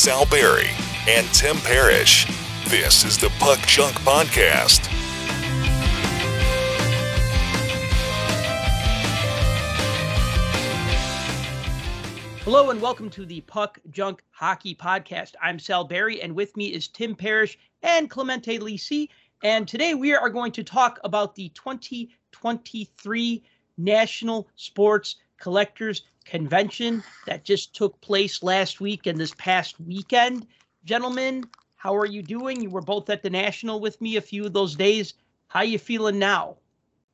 Sal Barry and Tim Parrish. This is the Puck Junk Podcast. Hello and welcome to the Puck Junk Hockey Podcast. I'm Sal Barry, and with me is Tim Parrish and Clemente Lisi. And today we are going to talk about the 2023 National Sports Collectors' Convention that just took place last week and this past weekend. Gentlemen, how are you doing? You were both at the National with me a few of those days. How you feeling now?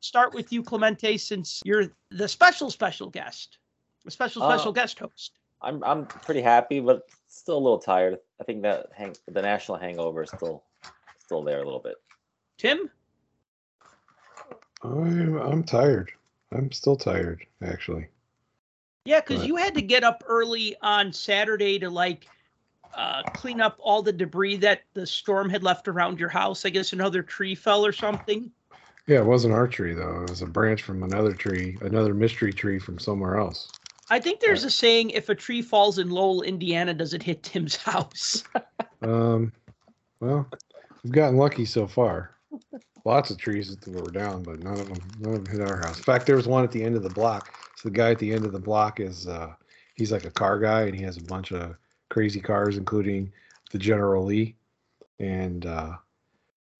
Start with you, Clemente, since you're the special guest. A special guest host. I'm pretty happy, but still a little tired. I think that the national hangover is still there a little bit. Tim? I'm tired. I'm still tired, actually. Yeah, because you had to get up early on Saturday to clean up all the debris that the storm had left around your house. I guess another tree fell or something. Yeah, it wasn't our tree, though. It was a branch from another tree, another mystery tree from somewhere else. I think there's a saying, if a tree falls in Lowell, Indiana, does it hit Tim's house? Well, we've gotten lucky so far. Lots of trees that were down, but none of them hit our house. In fact, there was one at the end of the block. So the guy at the end of the block is, he's like a car guy, and he has a bunch of crazy cars, including the General Lee and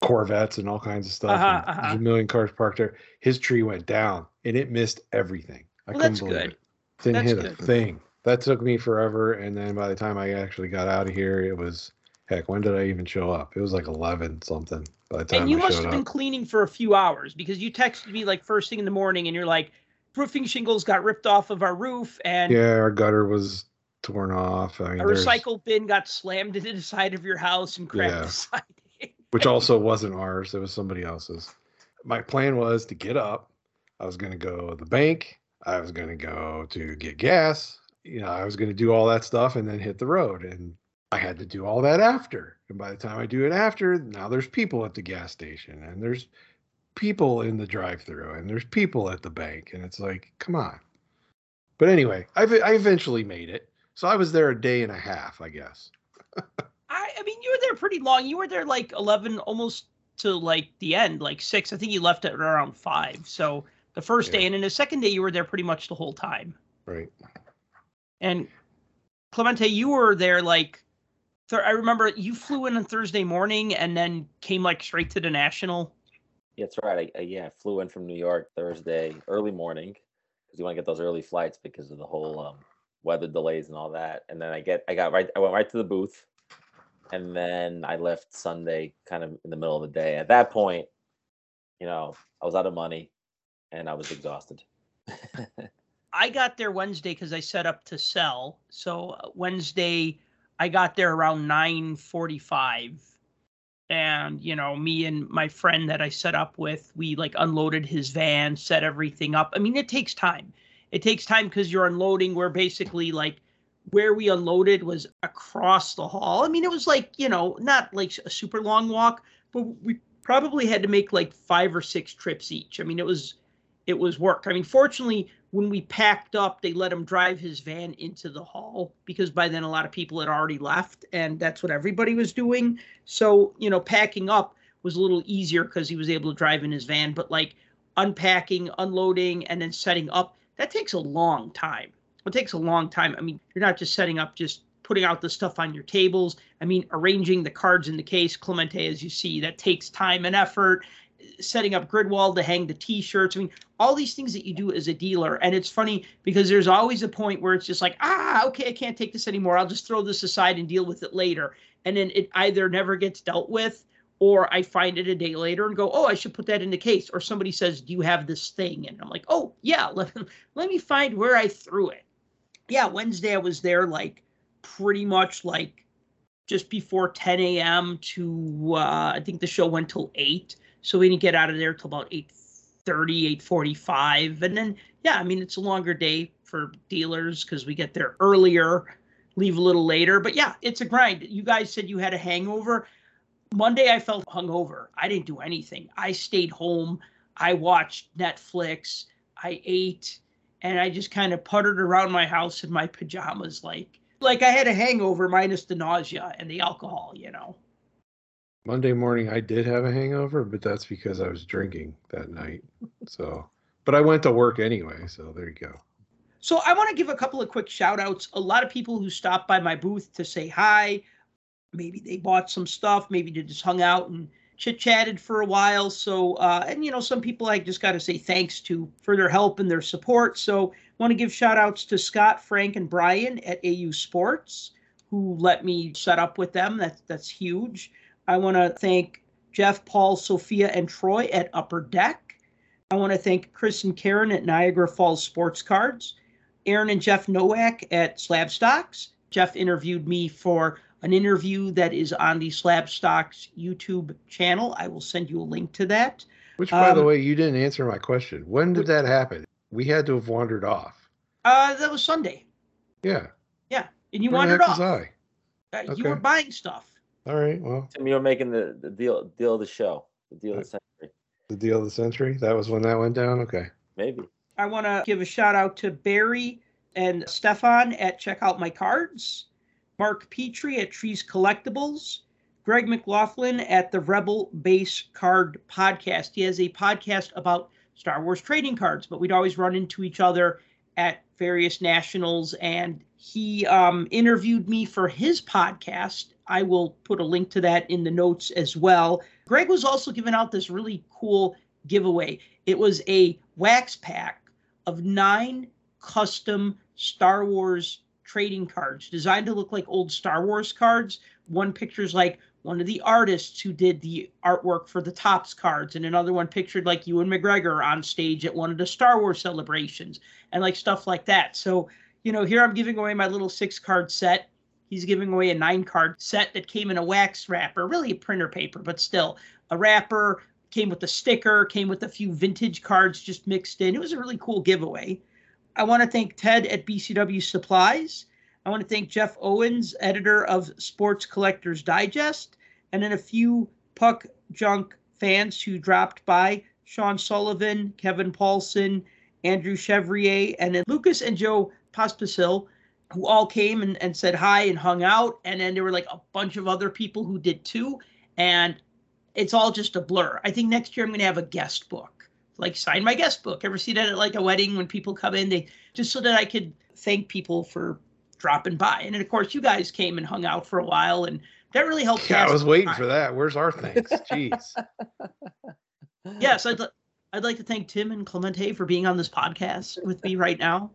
Corvettes and all kinds of stuff. There's a million cars parked there. His tree went down, and it missed everything. I couldn't believe it. Didn't hit a thing. That took me forever, and then by the time I actually got out of here, it was, heck, when did I even show up? It was like 11 something by the time I showed up. And you must have been cleaning for a few hours, because you texted me like first thing in the morning, and you're like, roofing shingles got ripped off of our roof, and yeah, our gutter was torn off. I mean, a recycle bin got slammed into the side of your house and cracked the siding. Which also wasn't ours. It was somebody else's. My plan was to get up. I was going to go to the bank. I was going to go to get gas. You know, I was going to do all that stuff and then hit the road. And I had to do all that after. And by the time I do it after, now there's people at the gas station, and there's people in the drive-thru, and there's people at the bank. And it's like, come on. But anyway, I eventually made it. So I was there a day and a half, I guess. I mean, you were there pretty long. You were there like 11, almost to like the end, like 6. I think you left at around 5. So the first day, and then the second day, you were there pretty much the whole time. Right. And Clemente, you were there like, I remember you flew in on Thursday morning and then came like straight to the National. Yeah, that's right. I flew in from New York Thursday early morning, because you want to get those early flights because of the whole weather delays and all that. And then I went right to the booth, and then I left Sunday kind of in the middle of the day. At that point, you know, I was out of money. And I was exhausted. I got there Wednesday because I set up to sell. So Wednesday, I got there around 9:45. And, you know, me and my friend that I set up with, we like unloaded his van, set everything up. I mean, it takes time. It takes time because you're unloading where basically like where we unloaded was across the hall. I mean, it was like, you know, not like a super long walk, but we probably had to make like 5 or 6 trips each. I mean, it was work. I mean, fortunately, when we packed up, they let him drive his van into the hall, because by then a lot of people had already left, and that's what everybody was doing. So, you know, packing up was a little easier because he was able to drive in his van. But like unpacking, unloading, and then setting up, that takes a long time. It takes a long time. I mean, you're not just setting up, just putting out the stuff on your tables. I mean, arranging the cards in the case, Clemente, as you see, that takes time and effort. Setting up grid wall to hang the T-shirts. I mean, all these things that you do as a dealer. And it's funny because there's always a point where it's just like, okay, I can't take this anymore. I'll just throw this aside and deal with it later. And then it either never gets dealt with, or I find it a day later and go, oh, I should put that in the case. Or somebody says, do you have this thing? And I'm like, oh, yeah, let me find where I threw it. Yeah, Wednesday I was there like pretty much like just before 10 a.m. to I think the show went till 8. So we didn't get out of there till about 8:30, 8:45. And then, yeah, I mean, it's a longer day for dealers because we get there earlier, leave a little later. But, yeah, it's a grind. You guys said you had a hangover. Monday I felt hungover. I didn't do anything. I stayed home. I watched Netflix. I ate. And I just kind of puttered around my house in my pajamas like like I had a hangover minus the nausea and the alcohol, you know. Monday morning, I did have a hangover, but that's because I was drinking that night. So, but I went to work anyway, so there you go. So I want to give a couple of quick shout outs. A lot of people who stopped by my booth to say hi. Maybe they bought some stuff. Maybe they just hung out and chit-chatted for a while. So, and, you know, some people I just got to say thanks to for their help and their support. So I want to give shout-outs to Scott, Frank, and Brian at AU Sports, who let me set up with them. That's huge. I want to thank Jeff, Paul, Sophia, and Troy at Upper Deck. I want to thank Chris and Karen at Niagara Falls Sports Cards, Aaron and Jeff Nowak at Slab Stocks. Jeff interviewed me for an interview that is on the Slab Stocks YouTube channel. I will send you a link to that. Which, by the way, you didn't answer my question. When did that happen? We had to have wandered off. That was Sunday. Yeah. Yeah. And you wandered off. Okay. You were buying stuff. All right. Well, Tim, you're making the deal of the show, the deal of the century. The deal of the century? That was when that went down? Okay. Maybe. I want to give a shout out to Barry and Stefan at Check Out My Cards, Mark Petrie at Trees Collectibles, Greg McLaughlin at the Rebel Base Card Podcast. He has a podcast about Star Wars trading cards, but we'd always run into each other at various nationals, and he interviewed me for his podcast. I will put a link to that in the notes as well. Greg was also giving out this really cool giveaway. It was a wax pack of 9 custom Star Wars trading cards designed to look like old Star Wars cards. One picture's like one of the artists who did the artwork for the Topps cards, and another one pictured like Ewan McGregor on stage at one of the Star Wars celebrations and like stuff like that. So, you know, here I'm giving away my little 6-card set. He's giving away a 9-card set that came in a wax wrapper, really a printer paper, but still a wrapper, came with a sticker, came with a few vintage cards just mixed in. It was a really cool giveaway. I want to thank Ted at BCW Supplies. I want to thank Jeff Owens, editor of Sports Collectors Digest, and then a few Puck Junk fans who dropped by, Sean Sullivan, Kevin Paulson, Andrew Chevrier, and then Lucas and Joe Pospisil, who all came and said hi and hung out. And then there were like a bunch of other people who did too. And it's all just a blur. I think next year I'm going to have a guest book. Like, sign my guest book. Ever see that at like a wedding when people come in, they just so that I could thank people for dropping by. And then, of course, you guys came and hung out for a while, and that really helped. Yeah, I was waiting for that. Where's our thanks? Jeez. Yes, I'd like to thank Tim and Clemente for being on this podcast with me right now.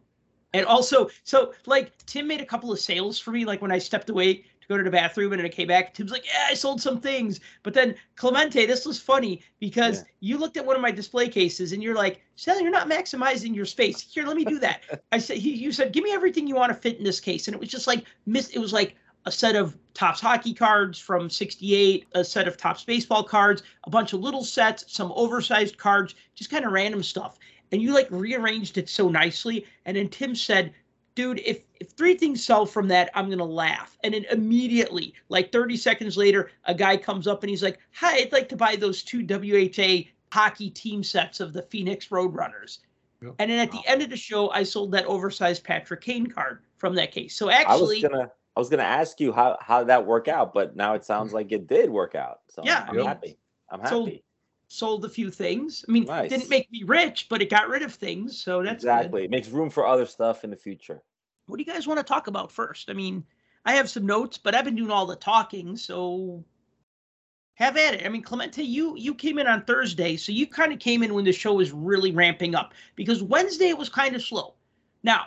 And also, so like Tim made a couple of sales for me, like when I stepped away to go to the bathroom and then I came back. Tim's like, yeah, I sold some things. But then Clemente, this was funny because you looked at one of my display cases and you're like, Sal, you're not maximizing your space. Here, let me do that. I said, you said, give me everything you want to fit in this case. And it was just like, it was like a set of Topps hockey cards from 68, a set of Topps baseball cards, a bunch of little sets, some oversized cards, just kind of random stuff. And you like rearranged it so nicely. And then Tim said, dude, if 3 things sell from that, I'm going to laugh. And then immediately, like 30 seconds later, a guy comes up and he's like, hi, I'd like to buy those 2 WHA hockey team sets of the Phoenix Roadrunners. Yep. And then at the end of the show, I sold that oversized Patrick Kane card from that case. So actually, I was gonna ask you how did that work out, but now it sounds like it did work out. So yeah, I'm happy. I'm happy. Sold a few things. I mean, nice. It didn't make me rich, but it got rid of things. So that's exactly good. It makes room for other stuff in the future. What do you guys want to talk about first? I mean, I have some notes, but I've been doing all the talking, so have at it. I mean, Clemente, you came in on Thursday, so you kind of came in when the show was really ramping up, because Wednesday it was kind of slow. Now,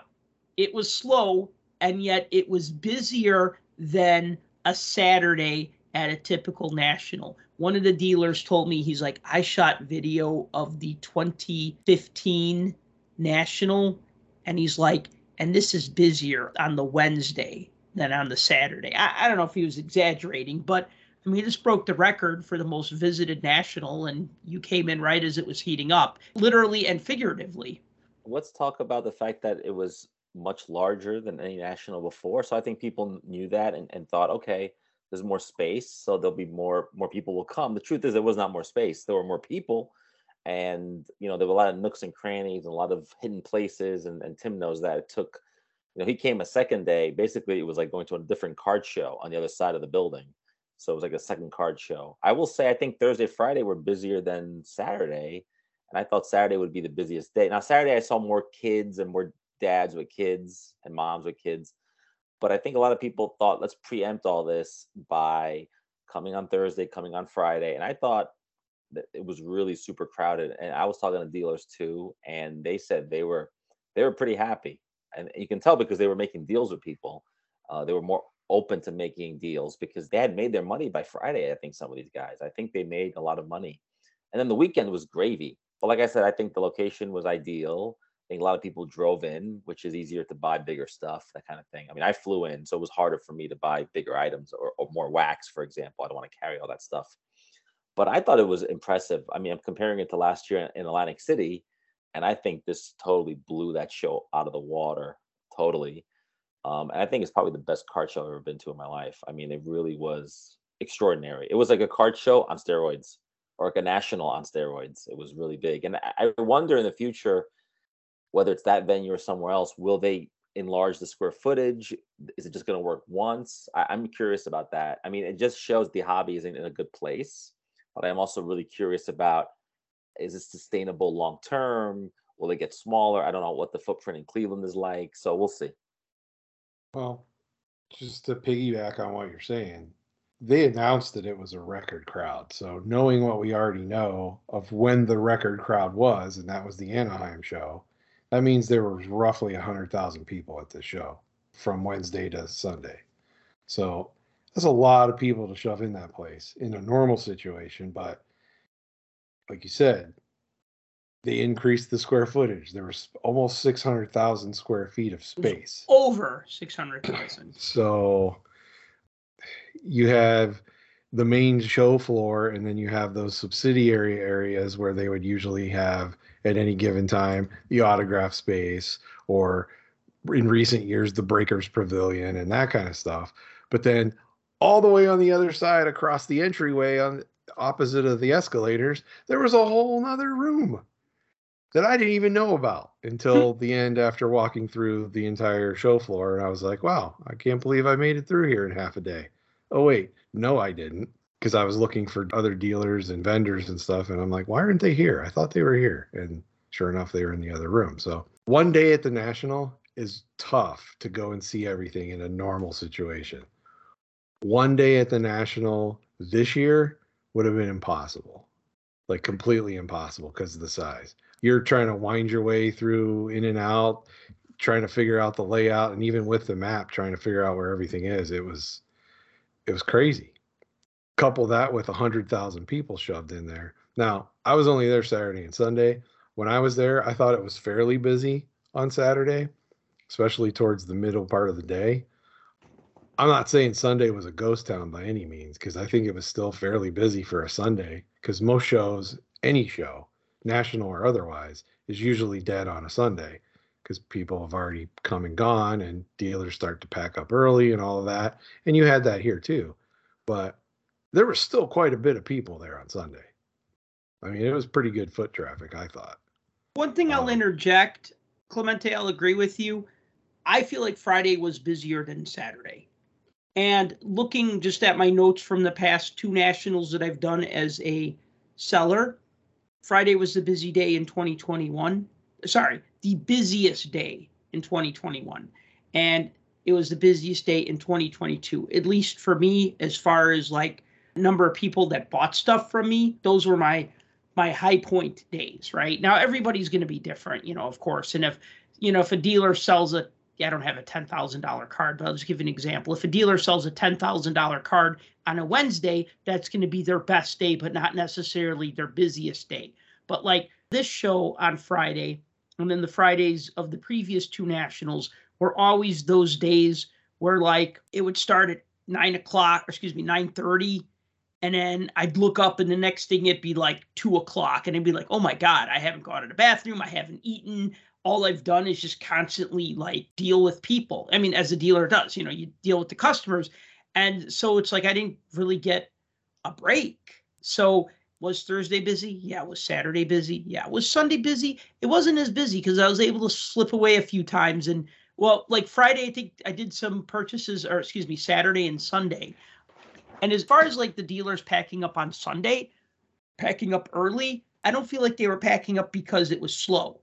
it was slow, and yet it was busier than a Saturday at a typical national. One of the dealers told me, he's like, I shot video of the 2015 national. And he's like, and this is busier on the Wednesday than on the Saturday. I don't know if he was exaggerating, but I mean, this broke the record for the most visited national. And you came in right as it was heating up, literally and figuratively. Let's talk about the fact that it was much larger than any national before. So I think people knew that and thought, okay, there's more space, so there'll be more people will come. The truth is there was not more space. There were more people, and, you know, there were a lot of nooks and crannies and a lot of hidden places. And Tim knows that it took you know, he came a second day. Basically, it was like going to a different card show on the other side of the building. So it was like a second card show. I will say, I think Thursday, Friday were busier than Saturday. And I thought Saturday would be the busiest day. Now, Saturday, I saw more kids and more dads with kids and moms with kids. But I think a lot of people thought, let's preempt all this by coming on Thursday, coming on Friday. And I thought that it was really super crowded. And I was talking to dealers too. And they said they were pretty happy. And you can tell because they were making deals with people. They were more open to making deals because they had made their money by Friday. I think some of these guys, I think they made a lot of money. And then the weekend was gravy. But like I said, I think the location was ideal. I think a lot of people drove in, which is easier to buy bigger stuff, that kind of thing. I mean, I flew in, so it was harder for me to buy bigger items or more wax, for example. I don't want to carry all that stuff. But I thought it was impressive. I mean, I'm comparing it to last year in Atlantic City, and I think this totally blew that show out of the water, totally. And I think it's probably the best card show I've ever been to in my life. I mean, it really was extraordinary. It was like a card show on steroids, or like a national on steroids. It was really big. And I wonder in the future, whether it's that venue or somewhere else, will they enlarge the square footage? Is it just going to work once? I'm curious about that. I mean, it just shows the hobby isn't in a good place. But I'm also really curious about, is it sustainable long-term? Will it get smaller? I don't know what the footprint in Cleveland is like. So we'll see. Well, just to piggyback on what you're saying, they announced that it was a record crowd. So knowing what we already know of when the record crowd was, and that was the Anaheim show, that means there was roughly 100,000 people at this show from Wednesday to Sunday. So that's a lot of people to shove in that place in a normal situation. But like you said, they increased the square footage. There was almost 600,000 square feet of space. Over 600,000. So you have the main show floor, and then you have those subsidiary areas where they would usually have, at any given time, the autograph space, or in recent years, the Breakers Pavilion and that kind of stuff. But then all the way on the other side, across the entryway, on opposite of the escalators, there was a whole nother room that I didn't even know about until the end, after walking through the entire show floor. And I was like, wow, I can't believe I made it through here in half a day. Oh, wait, no, I didn't. Because I was looking for other dealers and vendors and stuff. And I'm like, why aren't they here? I thought they were here. And sure enough, they were in the other room. So one day at the National is tough to go and see everything in a normal situation. One day at the National this year would have been impossible, like completely impossible because of the size. You're trying to wind your way through, in and out, trying to figure out the layout. And even with the map, trying to figure out where everything is, it was crazy. Couple that with 100,000 people shoved in there. Now, I was only there Saturday and Sunday. When I was there, I thought it was fairly busy on Saturday, especially towards the middle part of the day. I'm not saying Sunday was a ghost town by any means, because I think it was still fairly busy for a Sunday, because most shows, any show, national or otherwise, is usually dead on a Sunday because people have already come and gone and dealers start to pack up early and all of that. And you had that here too. But there was still quite a bit of people there on Sunday. I mean, it was pretty good foot traffic, I thought. One thing I'll interject, Clemente, I'll agree with you. I feel like Friday was busier than Saturday. And looking just at my notes from the past two Nationals that I've done as a seller, Friday was the busy day in 2021. Sorry, the busiest day in 2021. And it was the busiest day in 2022, at least for me, as far as like number of people that bought stuff from me. Those were my high point days, right? Now, everybody's going to be different, of course. And if a dealer sells I don't have a $10,000 card, but I'll just give an example. If a dealer sells a $10,000 card on a Wednesday, that's going to be their best day, but not necessarily their busiest day. But like this show on Friday, and then the Fridays of the previous two Nationals were always those days where like it would start at 9:30. And then I'd look up and the next thing it'd be like 2:00 and I'd be like, oh my God, I haven't gone to the bathroom. I haven't eaten. All I've done is just constantly like deal with people. I mean, as a dealer does, you deal with the customers. And so it's like, I didn't really get a break. So was Thursday busy? Yeah. Was Saturday busy? Yeah. Was Sunday busy? It wasn't as busy because I was able to slip away a few times and Well, like Friday, I think I did some purchases, or excuse me, Saturday and Sunday. And as far as like the dealers packing up on Sunday, packing up early, I don't feel like they were packing up because it was slow.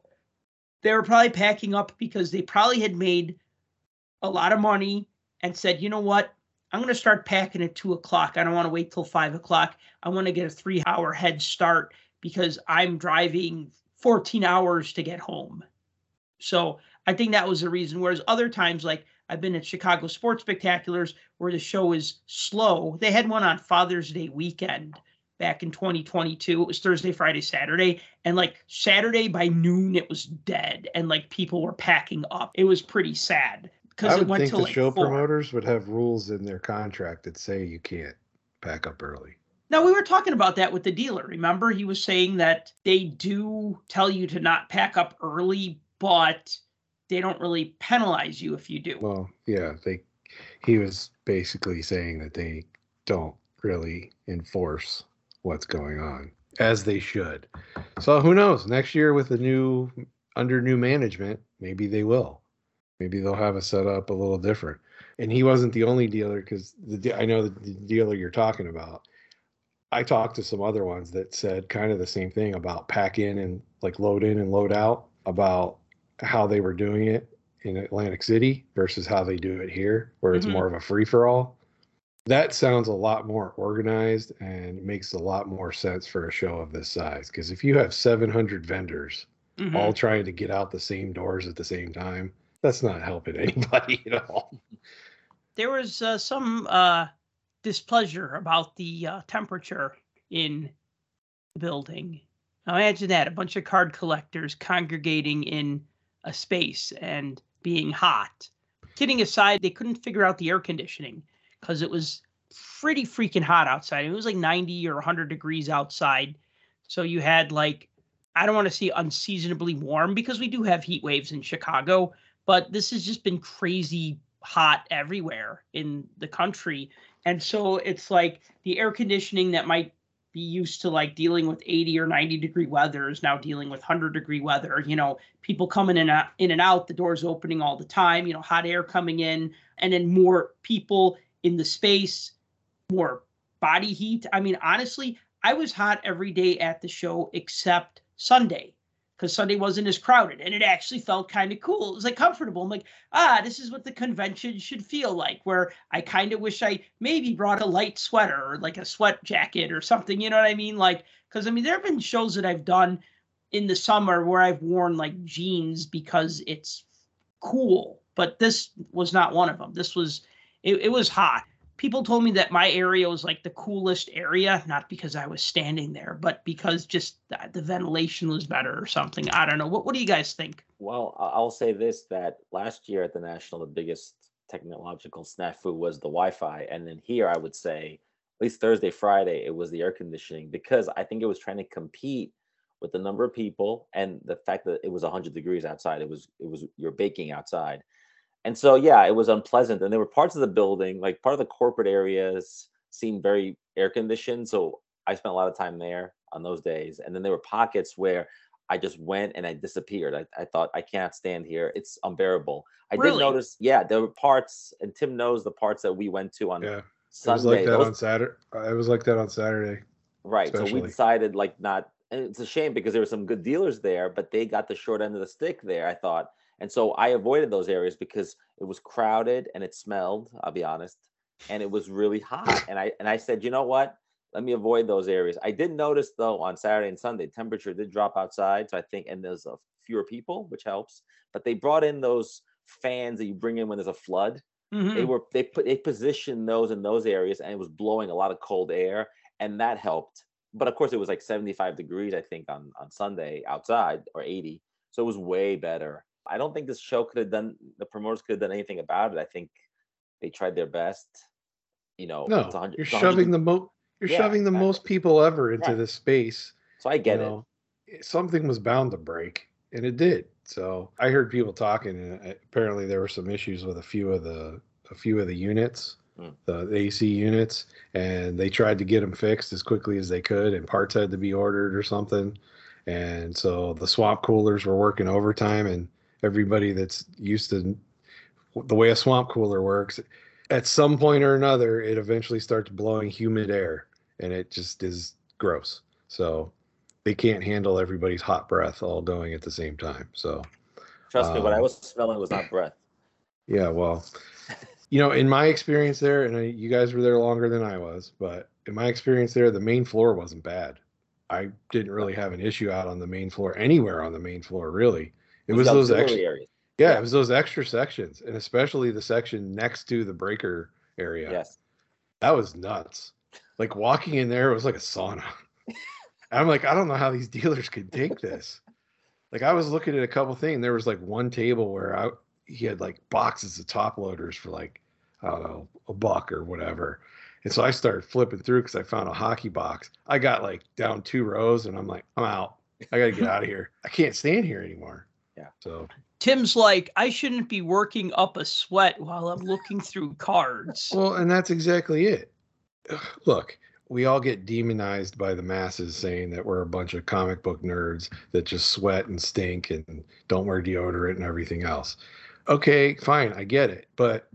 They were probably packing up because they probably had made a lot of money and said, you know what, I'm going to start packing at 2 o'clock. I don't want to wait till 5 o'clock. I want to get a 3-hour head start because I'm driving 14 hours to get home. So I think that was the reason. Whereas other times, like I've been at Chicago Sports Spectaculars where the show is slow. They had one on Father's Day weekend back in 2022. It was Thursday, Friday, Saturday. And like Saturday by noon, it was dead. And like people were packing up. It was pretty sad. I would think the show promoters would have rules in their contract that say you can't pack up early. Now, we were talking about that with the dealer. Remember, he was saying that they do tell you to not pack up early, but they don't really penalize you if you do. Well, yeah, he was basically saying that they don't really enforce what's going on, as they should. So who knows? Next year with under new management, maybe they will. Maybe they'll have a setup a little different. And he wasn't the only dealer, because I know the dealer you're talking about. I talked to some other ones that said kind of the same thing about pack in and like load in and load out, about how they were doing it in Atlantic City versus how they do it here, where it's more of a free for all. That sounds a lot more organized and makes a lot more sense for a show of this size. Because if you have 700 vendors all trying to get out the same doors at the same time, that's not helping anybody at all. There was some displeasure about the temperature in the building. Now imagine that, a bunch of card collectors congregating in a space and being hot. Kidding aside, they couldn't figure out the air conditioning because it was pretty freaking hot outside. It was like 90 or 100 degrees outside. So you had like, I don't want to say unseasonably warm, because we do have heat waves in Chicago, but this has just been crazy hot everywhere in the country. And so it's like the air conditioning that might be used to like dealing with 80 or 90 degree weather is now dealing with 100 degree weather. You know, people coming in and out, the doors opening all the time, you know, hot air coming in, and then more people in the space, more body heat. I mean, honestly, I was hot every day at the show except Sunday, because Sunday wasn't as crowded, and it actually felt kind of cool. It was like comfortable. I'm like, this is what the convention should feel like, where I kind of wish I maybe brought a light sweater or like a sweat jacket or something. You know what I mean? Like, because I mean, there have been shows that I've done in the summer where I've worn like jeans because it's cool, but this was not one of them. This was, it was hot. People told me that my area was like the coolest area, not because I was standing there, but because just the ventilation was better or something. I don't know. What do you guys think? Well, I'll say this, that last year at the National, the biggest technological snafu was the Wi-Fi. And then here, I would say, at least Thursday, Friday, it was the air conditioning, because I think it was trying to compete with the number of people and the fact that it was 100 degrees outside. It was you're baking outside. And so, yeah, it was unpleasant. And there were parts of the building, like part of the corporate areas seemed very air conditioned. So I spent a lot of time there on those days. And then there were pockets where I just went and I disappeared. I thought, I can't stand here. It's unbearable. I did notice, yeah, there were parts, and Tim knows the parts that we went to on Sunday. It was like that on Saturday. Right. Especially. So we decided like not, and it's a shame because there were some good dealers there, but they got the short end of the stick there, I thought. And so I avoided those areas because it was crowded and it smelled, I'll be honest, and it was really hot. And I said, you know what? Let me avoid those areas. I did notice, though, on Saturday and Sunday, temperature did drop outside. So I think, and there's fewer people, which helps. But they brought in those fans that you bring in when there's a flood. Mm-hmm. They positioned those in those areas, and it was blowing a lot of cold air, and that helped. But of course, it was like 75 degrees, I think, on Sunday outside, or 80. So it was way better. I don't think this show the promoters could have done anything about it. I think they tried their best. You know, no, you're shoving the most people ever into this space. So I get it. Something was bound to break, and it did. So I heard people talking, and apparently there were some issues with a few of the units, the AC units, and they tried to get them fixed as quickly as they could, and parts had to be ordered or something. And so the swap coolers were working overtime, and everybody that's used to the way a swamp cooler works, at some point or another, it eventually starts blowing humid air, and it just is gross. So they can't handle everybody's hot breath all going at the same time. So trust me, what I was smelling was not breath. Yeah, well, you know, in my experience there, and you guys were there longer than I was, but in my experience there, the main floor wasn't bad. I didn't really have an issue out on the main floor, anywhere on the main floor, really. It was those extra areas. Yeah, it was those extra sections, and especially the section next to the breaker area. Yes. That was nuts. Like, walking in there, it was like a sauna. I'm like, I don't know how these dealers could take this. Like, I was looking at a couple things. There was, like, one table where he had, like, boxes of top loaders for, like, I don't know, $1 or whatever. And so I started flipping through because I found a hockey box. I got, like, down 2 rows, and I'm like, I'm out. I got to get out of here. I can't stand here anymore. Yeah. So Tim's like, I shouldn't be working up a sweat while I'm looking through cards. Well, and that's exactly it. Look, we all get demonized by the masses saying that we're a bunch of comic book nerds that just sweat and stink and don't wear deodorant and everything else. Okay, fine. I get it. But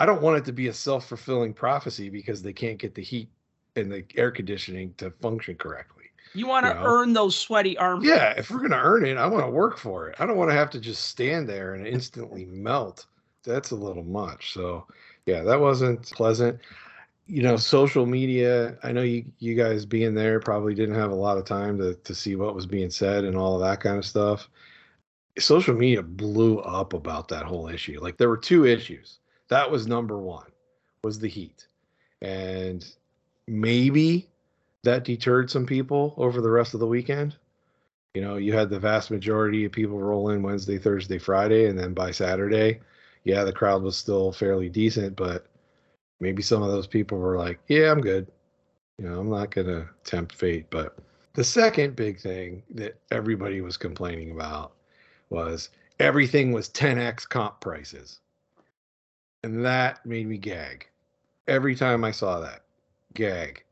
I don't want it to be a self-fulfilling prophecy because they can't get the heat and the air conditioning to function correctly. You want to earn those sweaty arms. Yeah, if we're going to earn it, I want to work for it. I don't want to have to just stand there and instantly melt. That's a little much. So, yeah, that wasn't pleasant. You know, social media, I know you guys being there probably didn't have a lot of time to see what was being said and all of that kind of stuff. Social media blew up about that whole issue. Like, there were 2 issues. That was number 1, was the heat. And maybe that deterred some people over the rest of the weekend. You know, you had the vast majority of people roll in Wednesday, Thursday, Friday, and then by Saturday, yeah, the crowd was still fairly decent, but maybe some of those people were like, yeah, I'm good. You know, I'm not going to tempt fate. But the second big thing that everybody was complaining about was everything was 10x comp prices. And that made me gag. Every time I saw that, gag.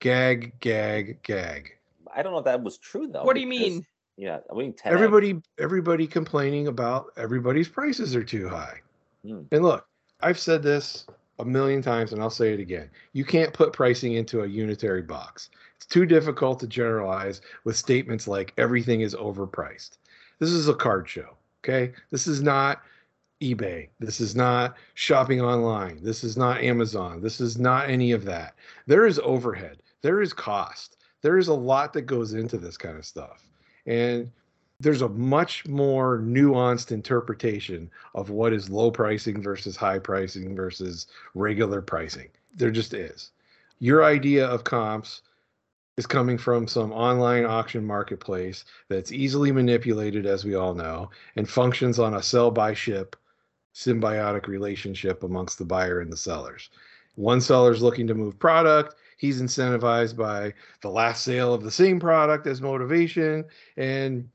Gag, gag, gag. I don't know if that was true, though. What do you mean? Yeah, I mean, 10x. Everybody complaining about everybody's prices are too high. Hmm. And look, I've said this a million times, and I'll say it again. You can't put pricing into a unitary box. It's too difficult to generalize with statements like everything is overpriced. This is a card show, okay? This is not eBay. This is not shopping online. This is not Amazon. This is not any of that. There is overhead. There is cost. There is a lot that goes into this kind of stuff. And there's a much more nuanced interpretation of what is low pricing versus high pricing versus regular pricing. There just is. Your idea of comps is coming from some online auction marketplace that's easily manipulated, as we all know, and functions on a sell-by-ship symbiotic relationship amongst the buyer and the sellers. One seller's looking to move product. He's incentivized by the last sale of the same product as motivation, and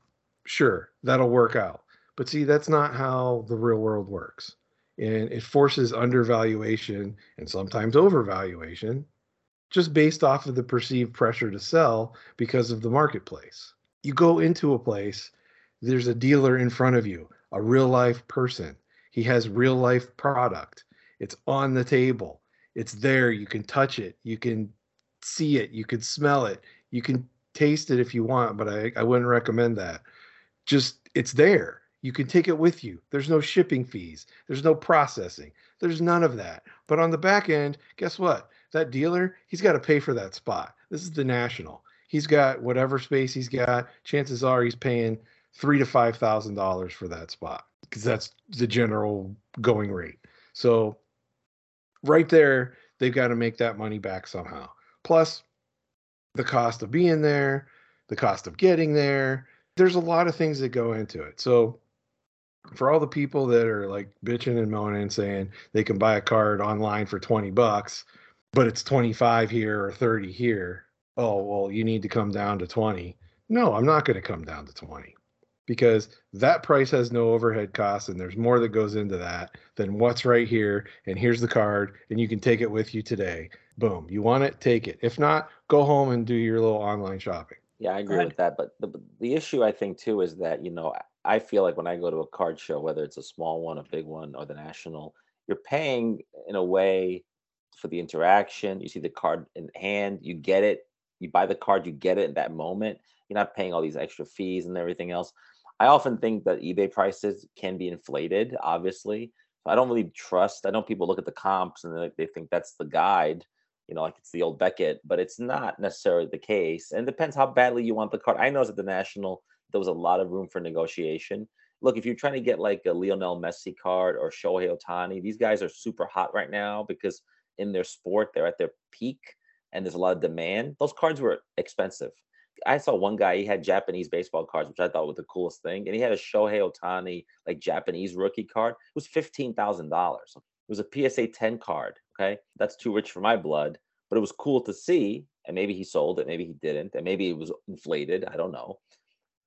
sure, that'll work out. But see, that's not how the real world works. And it forces undervaluation and sometimes overvaluation just based off of the perceived pressure to sell because of the marketplace. You go into a place, there's a dealer in front of you, a real life person. He has real life product. It's on the table. It's there. You can touch it. You can see it. You can smell it. You can taste it if you want, but I wouldn't recommend that. Just, it's there. You can take it with you. There's no shipping fees. There's no processing. There's none of that. But on the back end, guess what? That dealer, he's got to pay for that spot. This is the National. He's got whatever space he's got. Chances are he's paying $3,000 to $5,000 for that spot because that's the general going rate. So right there, they've got to make that money back somehow. Plus the cost of being there, the cost of getting there. There's a lot of things that go into it. So for all the people that are like bitching and moaning and saying they can buy a card online for $20, but it's 25 here or 30 here. Oh, well, you need to come down to 20. No, I'm not going to come down to 20 because that price has no overhead costs. And there's more that goes into that than what's right here. And here's the card and you can take it with you today. Boom. You want it? Take it. If not, go home and do your little online shopping. Yeah, I agree with that. But the issue I think too is that, you know, I feel like when I go to a card show, whether it's a small one, a big one, or the national, you're paying in a way for the interaction. You see the card in hand, you get it, you buy the card, you get it in that moment. You're not paying all these extra fees and everything else. I often think that eBay prices can be inflated, obviously. So I don't really trust. I know people look at the comps and they think that's the guide, you know, like it's the old Beckett, but it's not necessarily the case. And it depends how badly you want the card. I noticed at the National, there was a lot of room for negotiation. Look, if you're trying to get like a Lionel Messi card or Shohei Ohtani, these guys are super hot right now because in their sport, they're at their peak and there's a lot of demand. Those cards were expensive. I saw one guy, he had Japanese baseball cards, which I thought was the coolest thing. And he had a Shohei Ohtani, like Japanese rookie card. It was $15,000. It was a PSA 10 card. Okay. That's too rich for my blood, but it was cool to see. And maybe he sold it. Maybe he didn't. And maybe it was inflated. I don't know,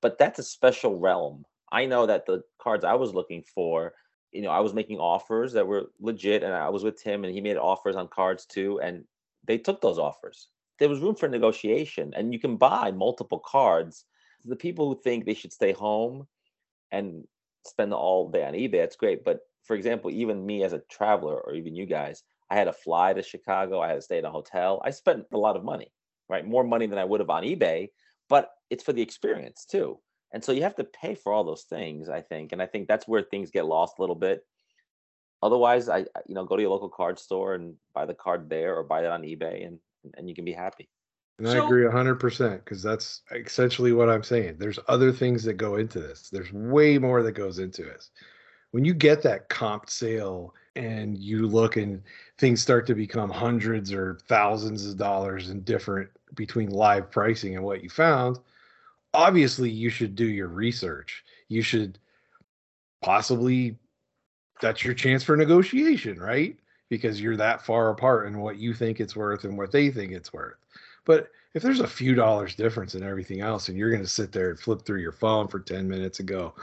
but that's a special realm. I know that the cards I was looking for, you know, I was making offers that were legit, and I was with Tim and he made offers on cards too. And they took those offers. There was room for negotiation, and you can buy multiple cards. The people who think they should stay home and spend all day on eBay, that's great. But for example, even me as a traveler, or even you guys, I had to fly to Chicago. I had to stay in a hotel. I spent a lot of money, right? More money than I would have on eBay, but it's for the experience too. And so you have to pay for all those things, I think. And I think that's where things get lost a little bit. Otherwise, go to your local card store and buy the card there, or buy it on eBay, and you can be happy. And I agree 100%, because that's essentially what I'm saying. There's other things that go into this. There's way more that goes into this. When you get that comp sale and you look and things start to become hundreds or thousands of dollars in different between live pricing and what you found, obviously you should do your research. You should possibly, that's your chance for negotiation, right? Because you're that far apart in what you think it's worth and what they think it's worth. But if there's a few dollars difference in everything else, and you're going to sit there and flip through your phone for 10 minutes and go,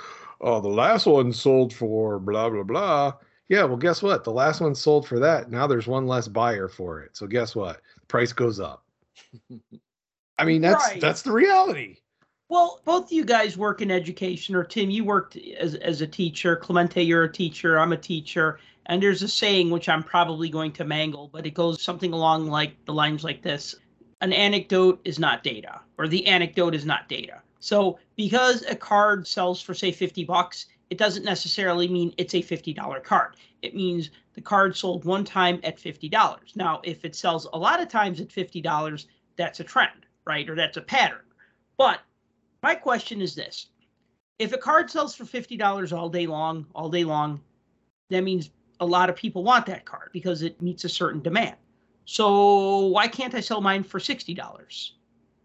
oh, the last one sold for blah, blah, blah. Yeah, well, guess what? The last one sold for that. Now there's one less buyer for it. So guess what? The price goes up. I mean, that's the reality. Well, both of you guys work in education, or Tim, you worked as a teacher. Clemente, you're a teacher. I'm a teacher. And there's a saying, which I'm probably going to mangle, but it goes something along like the lines like this. An anecdote is not data, or the anecdote is not data. So because a card sells for, say, $50, it doesn't necessarily mean it's a $50 card. It means the card sold one time at $50. Now, if it sells a lot of times at $50, that's a trend, right? Or that's a pattern. But my question is this. If a card sells for $50 all day long, that means a lot of people want that card because it meets a certain demand. So why can't I sell mine for $60,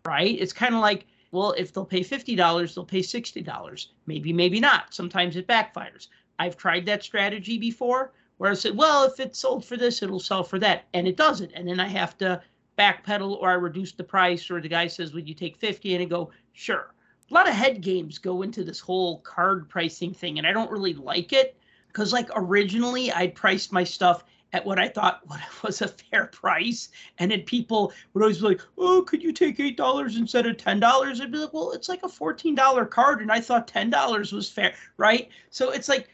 right? It's kind of like, well, if they'll pay $50, they'll pay $60. Maybe, maybe not. Sometimes it backfires. I've tried that strategy before where I said, well, if it's sold for this, it'll sell for that. And it doesn't. And then I have to backpedal, or I reduce the price, or the guy says, would you take 50? And I go, sure. A lot of head games go into this whole card pricing thing, and I don't really like it. Because like originally I priced my stuff at what I thought was a fair price. And then people would always be like, oh, could you take $8 instead of $10? I'd be like, well, it's like a $14 card, and I thought $10 was fair, right? So it's like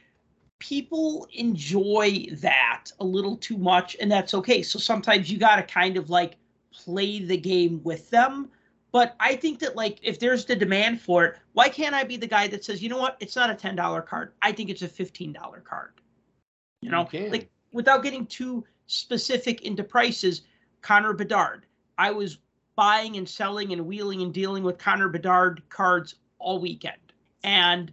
people enjoy that a little too much, and that's okay. So sometimes you got to kind of like play the game with them. But I think that, like, if there's the demand for it, why can't I be the guy that says, you know what, it's not a $10 card. I think it's a $15 card, you know, like without getting too specific into prices. Conor Bedard, I was buying and selling and wheeling and dealing with Conor Bedard cards all weekend. And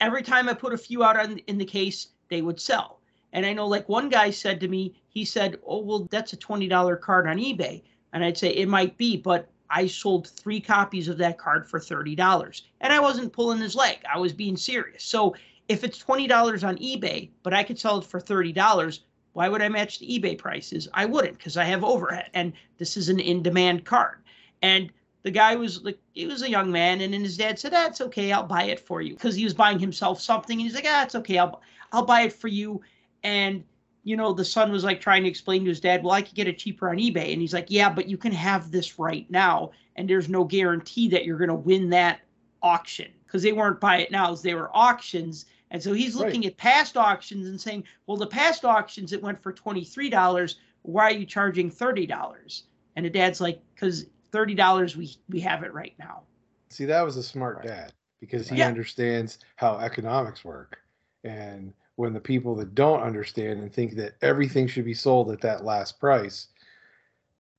every time I put a few out in the case, they would sell. And I know, like, one guy said to me, he said, oh, well, that's a $20 card on eBay. And I'd say it might be, but I sold 3 copies of that card for $30, and I wasn't pulling his leg. I was being serious. So if it's $20 on eBay, but I could sell it for $30, why would I match the eBay prices? I wouldn't, because I have overhead, and this is an in-demand card. And the guy was like, he was a young man, and then his dad said, that's okay, I'll buy it for you, because he was buying himself something, and he's like, it's okay, I'll buy it for you. And you know, the son was like trying to explain to his dad, well, I could get it cheaper on eBay. And he's like, yeah, but you can have this right now. And there's no guarantee that you're going to win that auction. because they weren't buy it nows, they were auctions. And so he's looking at past auctions and saying, well, the past auctions, it went for $23. Why are you charging $30? And the dad's like, because $30, we have it right now. See, that was a smart dad, because he understands how economics work. And when the people that don't understand and think that everything should be sold at that last price,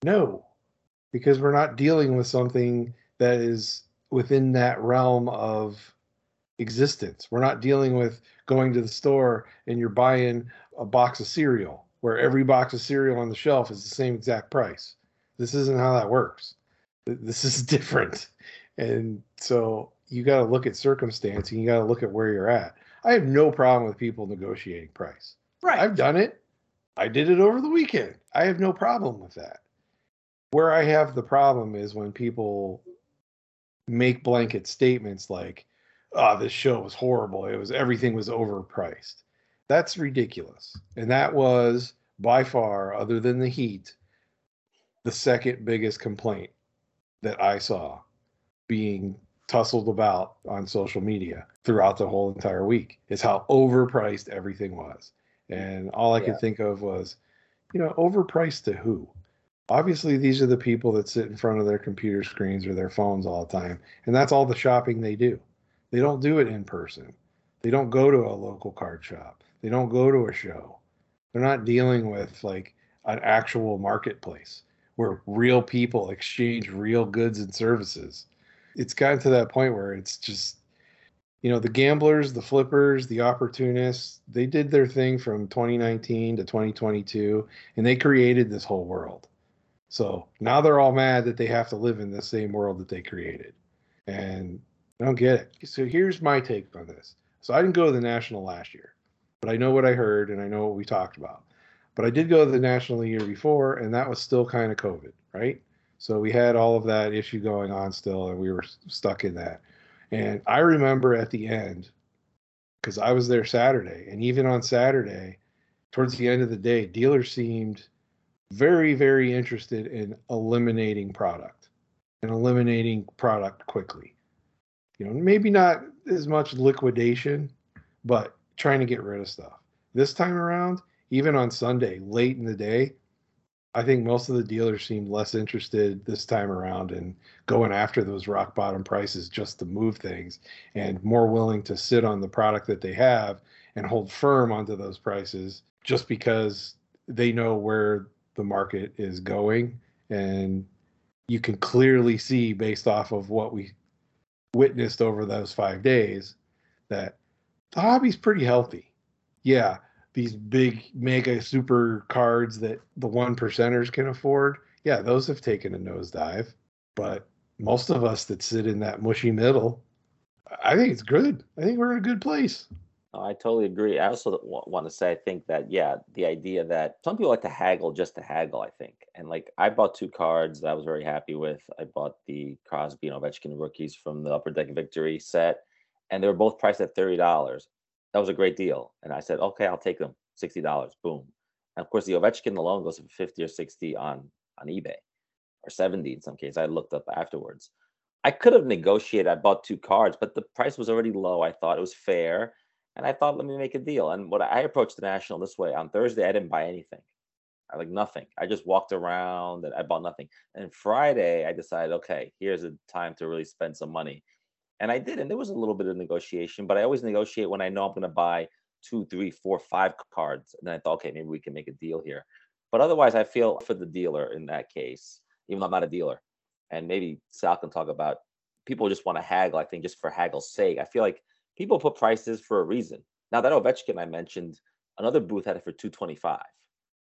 no, because we're not dealing with something that is within that realm of existence. We're not dealing with going to the store and you're buying a box of cereal where every box of cereal on the shelf is the same exact price. This isn't how that works. This is different. And so you got to look at circumstance and you got to look at where you're at. I have no problem with people negotiating price. Right. I've done it. I did it over the weekend. I have no problem with that. Where I have the problem is when people make blanket statements like, oh, this show was horrible. It was, everything was overpriced. That's ridiculous. And that was by far, other than the Heat, the second biggest complaint that I saw being tussled about on social media throughout the whole entire week, is how overpriced everything was. And all I could think of was, you know, overpriced to who? Obviously, these are the people that sit in front of their computer screens or their phones all the time. And that's all the shopping they do. They don't do it in person. They don't go to a local card shop. They don't go to a show. They're not dealing with like an actual marketplace where real people exchange real goods and services. It's gotten to that point where it's just, you know, the gamblers, the flippers, the opportunists, they did their thing from 2019 to 2022, and they created this whole world. So now they're all mad that they have to live in the same world that they created. And I don't get it. So here's my take on this. So I didn't go to the National last year, but I know what I heard and I know what we talked about. But I did go to the National the year before, and that was still kind of COVID, right? So we had all of that issue going on still, and we were stuck in that. And I remember at the end, because I was there Saturday, and even on Saturday, towards the end of the day, dealers seemed very, very interested in eliminating product and eliminating product quickly. You know, maybe not as much liquidation, but trying to get rid of stuff. This time around, even on Sunday, late in the day, I think most of the dealers seemed less interested this time around in going after those rock bottom prices just to move things, and more willing to sit on the product that they have and hold firm onto those prices just because they know where the market is going. And you can clearly see, based off of what we witnessed over those 5 days, that the hobby's pretty healthy. Yeah, these big mega super cards that the one percenters can afford, yeah, those have taken a nosedive. But most of us that sit in that mushy middle, I think it's good. I think we're in a good place. I totally agree. I also want to say, I think that, yeah, the idea that some people like to haggle just to haggle, I think. And like, I bought two cards that I was very happy with. I bought the Crosby and Ovechkin rookies from the Upper Deck Victory set, and they were both priced at $30. That was a great deal. And I said, okay, I'll take them, $60, boom. And of course, the Ovechkin alone goes for 50 or 60 on eBay, or 70 in some cases. I looked up afterwards. I could have negotiated. I bought two cards, but the price was already low. I thought it was fair. And I thought, let me make a deal. And what I approached the National this way. On Thursday, I didn't buy anything. I like nothing. I just walked around and I bought nothing. And Friday, I decided, okay, here's a time to really spend some money. And I did. And there was a little bit of negotiation, but I always negotiate when I know I'm going to buy 2, 3, 4, 5 cards. And then I thought, okay, maybe we can make a deal here. But otherwise, I feel for the dealer in that case, even though I'm not a dealer. And maybe Sal can talk about, people just want to haggle, I think, just for haggle's sake. I feel like people put prices for a reason. Now, that Ovechkin I mentioned, another booth had it for $225.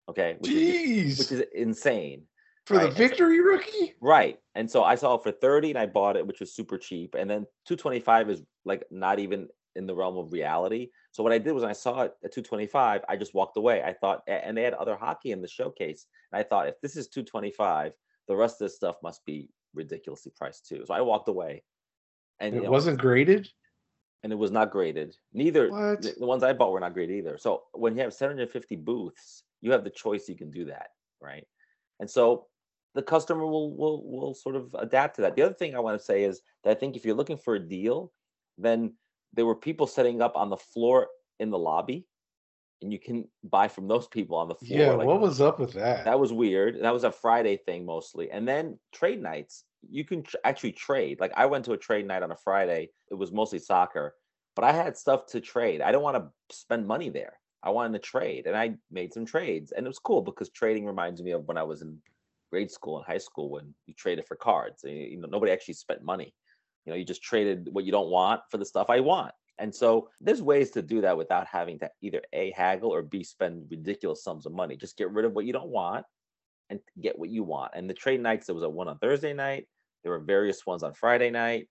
Okay, which is insane for the Victory rookie. Right, and so I saw it for $30, and I bought it, which was super cheap. And then $225 is like not even in the realm of reality. So what I did was, when I saw it at $225, I just walked away. I thought, and they had other hockey in the showcase, and I thought, if this is $225, the rest of this stuff must be ridiculously priced too. So I walked away, and it wasn't graded. And it was not graded. Neither the ones I bought were not graded either. So when you have 750 booths, you have the choice. You can do that, right? And so the customer will sort of adapt to that. The other thing I want to say is that I think if you're looking for a deal, Then there were people setting up on the floor in the lobby, and you can buy from those people on the floor. Yeah, like, what was up with that? That was weird. That was a Friday thing mostly. And then trade nights, you can actually trade. Like, I went to a trade night on a Friday. It was mostly soccer, but I had stuff to trade. I didn't want to spend money there. I wanted to trade, and I made some trades. And it was cool because trading reminds me of when I was in grade school and high school, when you traded for cards. You know, nobody actually spent money. You know, you just traded what you don't want for the stuff I want. And so there's ways to do that without having to either A, haggle, or B, spend ridiculous sums of money. Just get rid of what you don't want and get what you want. And the trade nights, there was one on Thursday night. There were various ones on Friday night.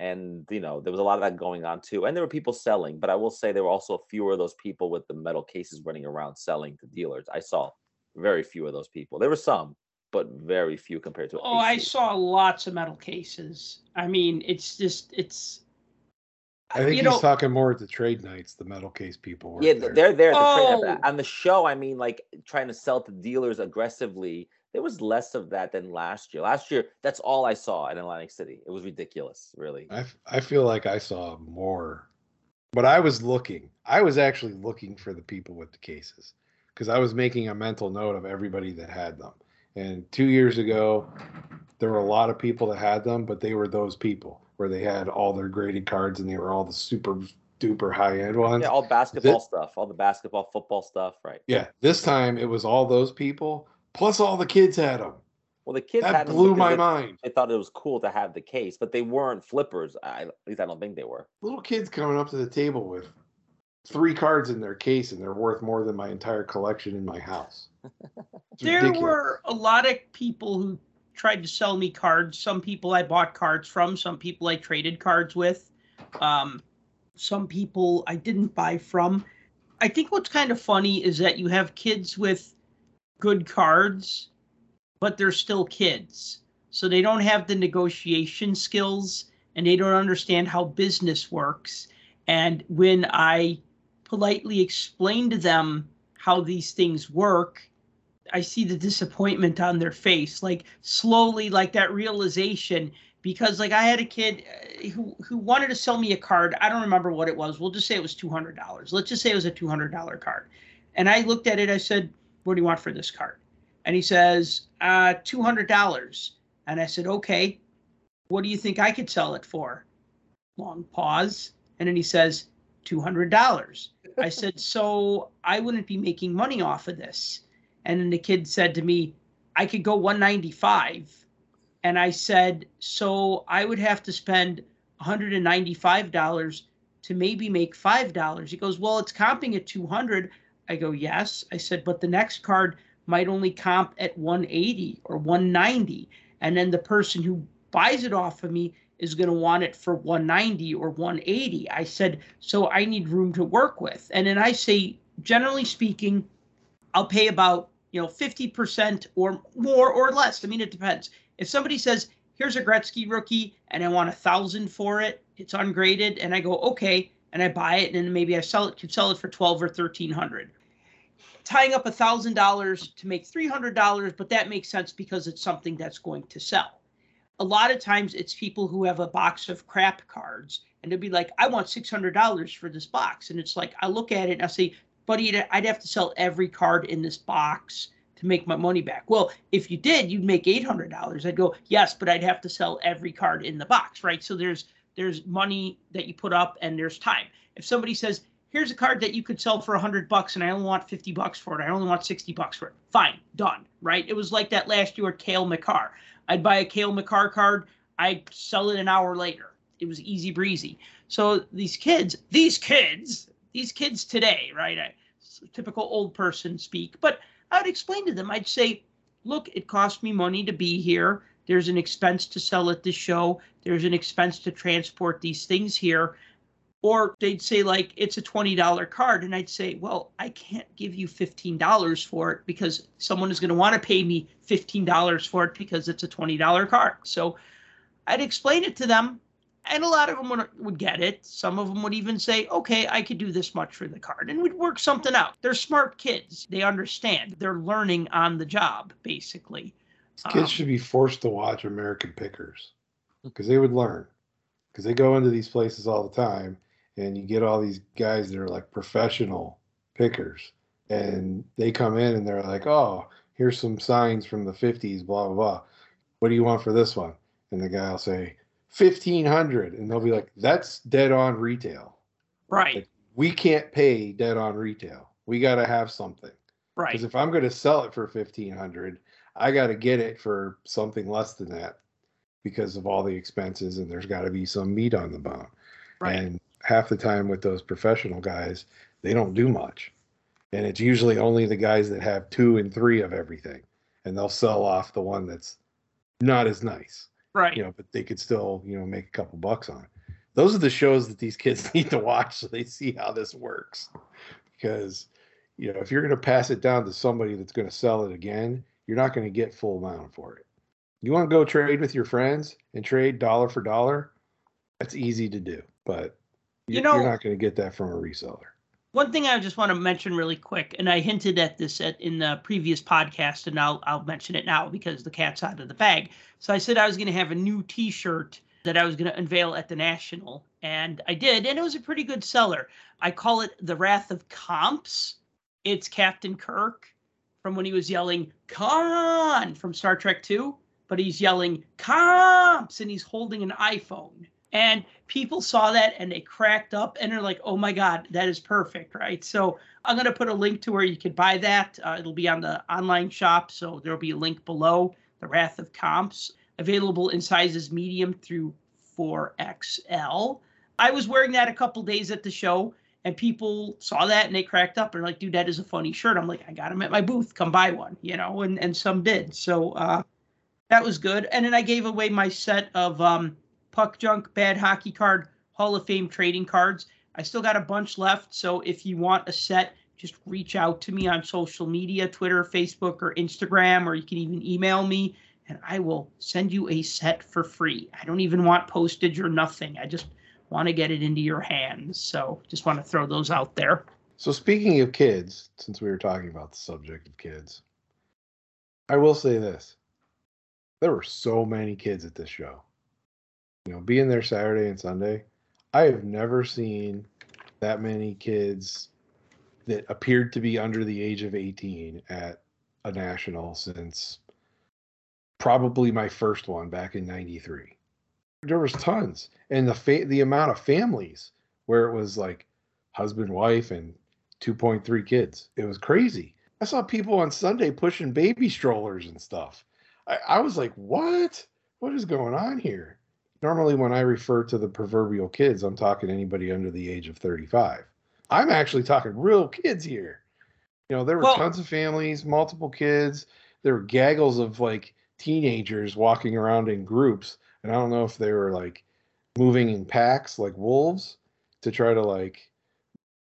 And, you know, there was a lot of that going on too. And there were people selling, but I will say there were also fewer of those people with the metal cases running around selling to dealers. I saw very few of those people. There were some, but very few compared to. Oh, I saw lots of metal cases. I mean, it's just, it's. I think he's talking more at the trade nights, the metal case people. Yeah, they're there at the trade night. On the show, I mean, like, trying to sell to dealers aggressively. There was less of that than last year. Last year, that's all I saw in Atlantic City. It was ridiculous, really. I feel like I saw more. But I was looking. I was actually looking for the people with the cases, because I was making a mental note of everybody that had them. And 2 years ago, there were a lot of people that had them, but they were those people where they had all their graded cards and they were all the super duper high-end ones. Yeah, all basketball stuff, all the basketball, football stuff, right? Yeah, this time it was all those people, plus all the kids had them. Well, the kids had them. That blew my mind. They thought it was cool to have the case, but they weren't flippers. At least I don't think they were. Little kids coming up to the table with 3 cards in their case, and they're worth more than my entire collection in my house. There were a lot of people who tried to sell me cards. Some people I bought cards from. Some people I traded cards with. Some people I didn't buy from. I think what's kind of funny is that you have kids with good cards, but they're still kids. So they don't have the negotiation skills, and they don't understand how business works. And when I politely explain to them how these things work, I see the disappointment on their face, like slowly, like that realization, because like I had a kid who wanted to sell me a card. I don't remember what it was. We'll just say it was $200. Let's just say it was a $200 card. And I looked at it. I said, what do you want for this card? And he says, $200. And I said, okay, what do you think I could sell it for? Long pause. And then he says, $200. I said, so I wouldn't be making money off of this. And then the kid said to me, I could go $195. And I said, so I would have to spend $195 to maybe make $5. He goes, well, it's comping at $200. I go, yes. I said, but the next card might only comp at $180 or $190. And then the person who buys it off of me is going to want it for $190 or $180. I said, so I need room to work with. And then I say, generally speaking, I'll pay about, 50% or more or less. I mean, it depends. If somebody says, here's a Gretzky rookie and I want $1,000 for it, it's ungraded, and I go, okay, and I buy it, and then maybe I could sell it for $1,200 or $1,300. Tying up $1,000 to make $300, but that makes sense because it's something that's going to sell. A lot of times it's people who have a box of crap cards, and they'll be like, I want $600 for this box. And it's like, I look at it and I say, buddy, I'd have to sell every card in this box to make my money back. Well, if you did, you'd make $800. I'd go, yes, but I'd have to sell every card in the box, right? So there's money that you put up and there's time. If somebody says, here's a card that you could sell for $100 and I only want $50 for it, I only want $60 for it, fine, done, right? It was like that last year at Cale Makar. I'd buy a Cale Makar card, I'd sell it an hour later. It was easy breezy. So these kids today, right? Typical old person speak. But I would explain to them, I'd say, look, it cost me money to be here. There's an expense to sell at the show. There's an expense to transport these things here. Or they'd say, like, it's a $20 card. And I'd say, well, I can't give you $15 for it because someone is going to want to pay me $15 for it because it's a $20 card. So I'd explain it to them. And a lot of them would get it. Some of them would even say, okay, I could do this much for the card. And we'd work something out. They're smart kids. They understand. They're learning on the job, basically. Kids should be forced to watch American Pickers because they would learn. because they go into these places all the time, and you get all these guys that are like professional pickers, and they come in and they're like, oh, here's some signs from the 50s, blah, blah, blah. What do you want for this one? And the guy will say, 1,500. And they'll be like, that's dead on retail. Right. Like, we can't pay dead on retail. We got to have something. Right. Because if I'm going to sell it for 1,500, I got to get it for something less than that because of all the expenses, and there's got to be some meat on the bone. Right. And half the time with those professional guys, they don't do much. And it's usually only the guys that have 2 and 3 of everything, and they'll sell off the one that's not as nice. Right. You know, but they could still, you know, make a couple bucks on it. Those are the shows that these kids need to watch so they see how this works. Because, you know, if you're going to pass it down to somebody that's going to sell it again, you're not going to get full amount for it. You want to go trade with your friends and trade dollar for dollar? That's easy to do, but you're not going to get that from a reseller. One thing I just want to mention really quick, and I hinted at this in the previous podcast, and I'll mention it now because the cat's out of the bag. So I said I was going to have a new T-shirt that I was going to unveil at the National, and I did, and it was a pretty good seller. I call it The Wrath of Comps. It's Captain Kirk from when he was yelling, Con! From Star Trek II, but he's yelling, Comps! And he's holding an iPhone. And people saw that and they cracked up and they're like, oh my God, that is perfect, right? So I'm going to put a link to where you can buy that. It'll be on the online shop. So there'll be a link below, The Wrath of Comps, available in sizes medium through 4XL. I was wearing that a couple days at the show and people saw that and they cracked up and they're like, dude, that is a funny shirt. I'm like, I got them at my booth. Come buy one, you know, and some did. So that was good. And then I gave away my set of Puck Junk, Bad Hockey Card, Hall of Fame trading cards. I still got a bunch left, so if you want a set, just reach out to me on social media, Twitter, Facebook, or Instagram, or you can even email me, and I will send you a set for free. I don't even want postage or nothing. I just want to get it into your hands, so just want to throw those out there. So speaking of kids, since we were talking about the subject of kids, I will say this. There were so many kids at this show. You know, being there Saturday and Sunday, I have never seen that many kids that appeared to be under the age of 18 at a National since probably my first one back in 93. There was tons. And the amount of families where it was like husband, wife, and 2.3 kids. It was crazy. I saw people on Sunday pushing baby strollers and stuff. I was like, what? What is going on here? Normally, when I refer to the proverbial kids, I'm talking anybody under the age of 35. I'm actually talking real kids here. You know, there were tons of families, multiple kids. There were gaggles of, like, teenagers walking around in groups. And I don't know if they were, like, moving in packs like wolves to try to, like,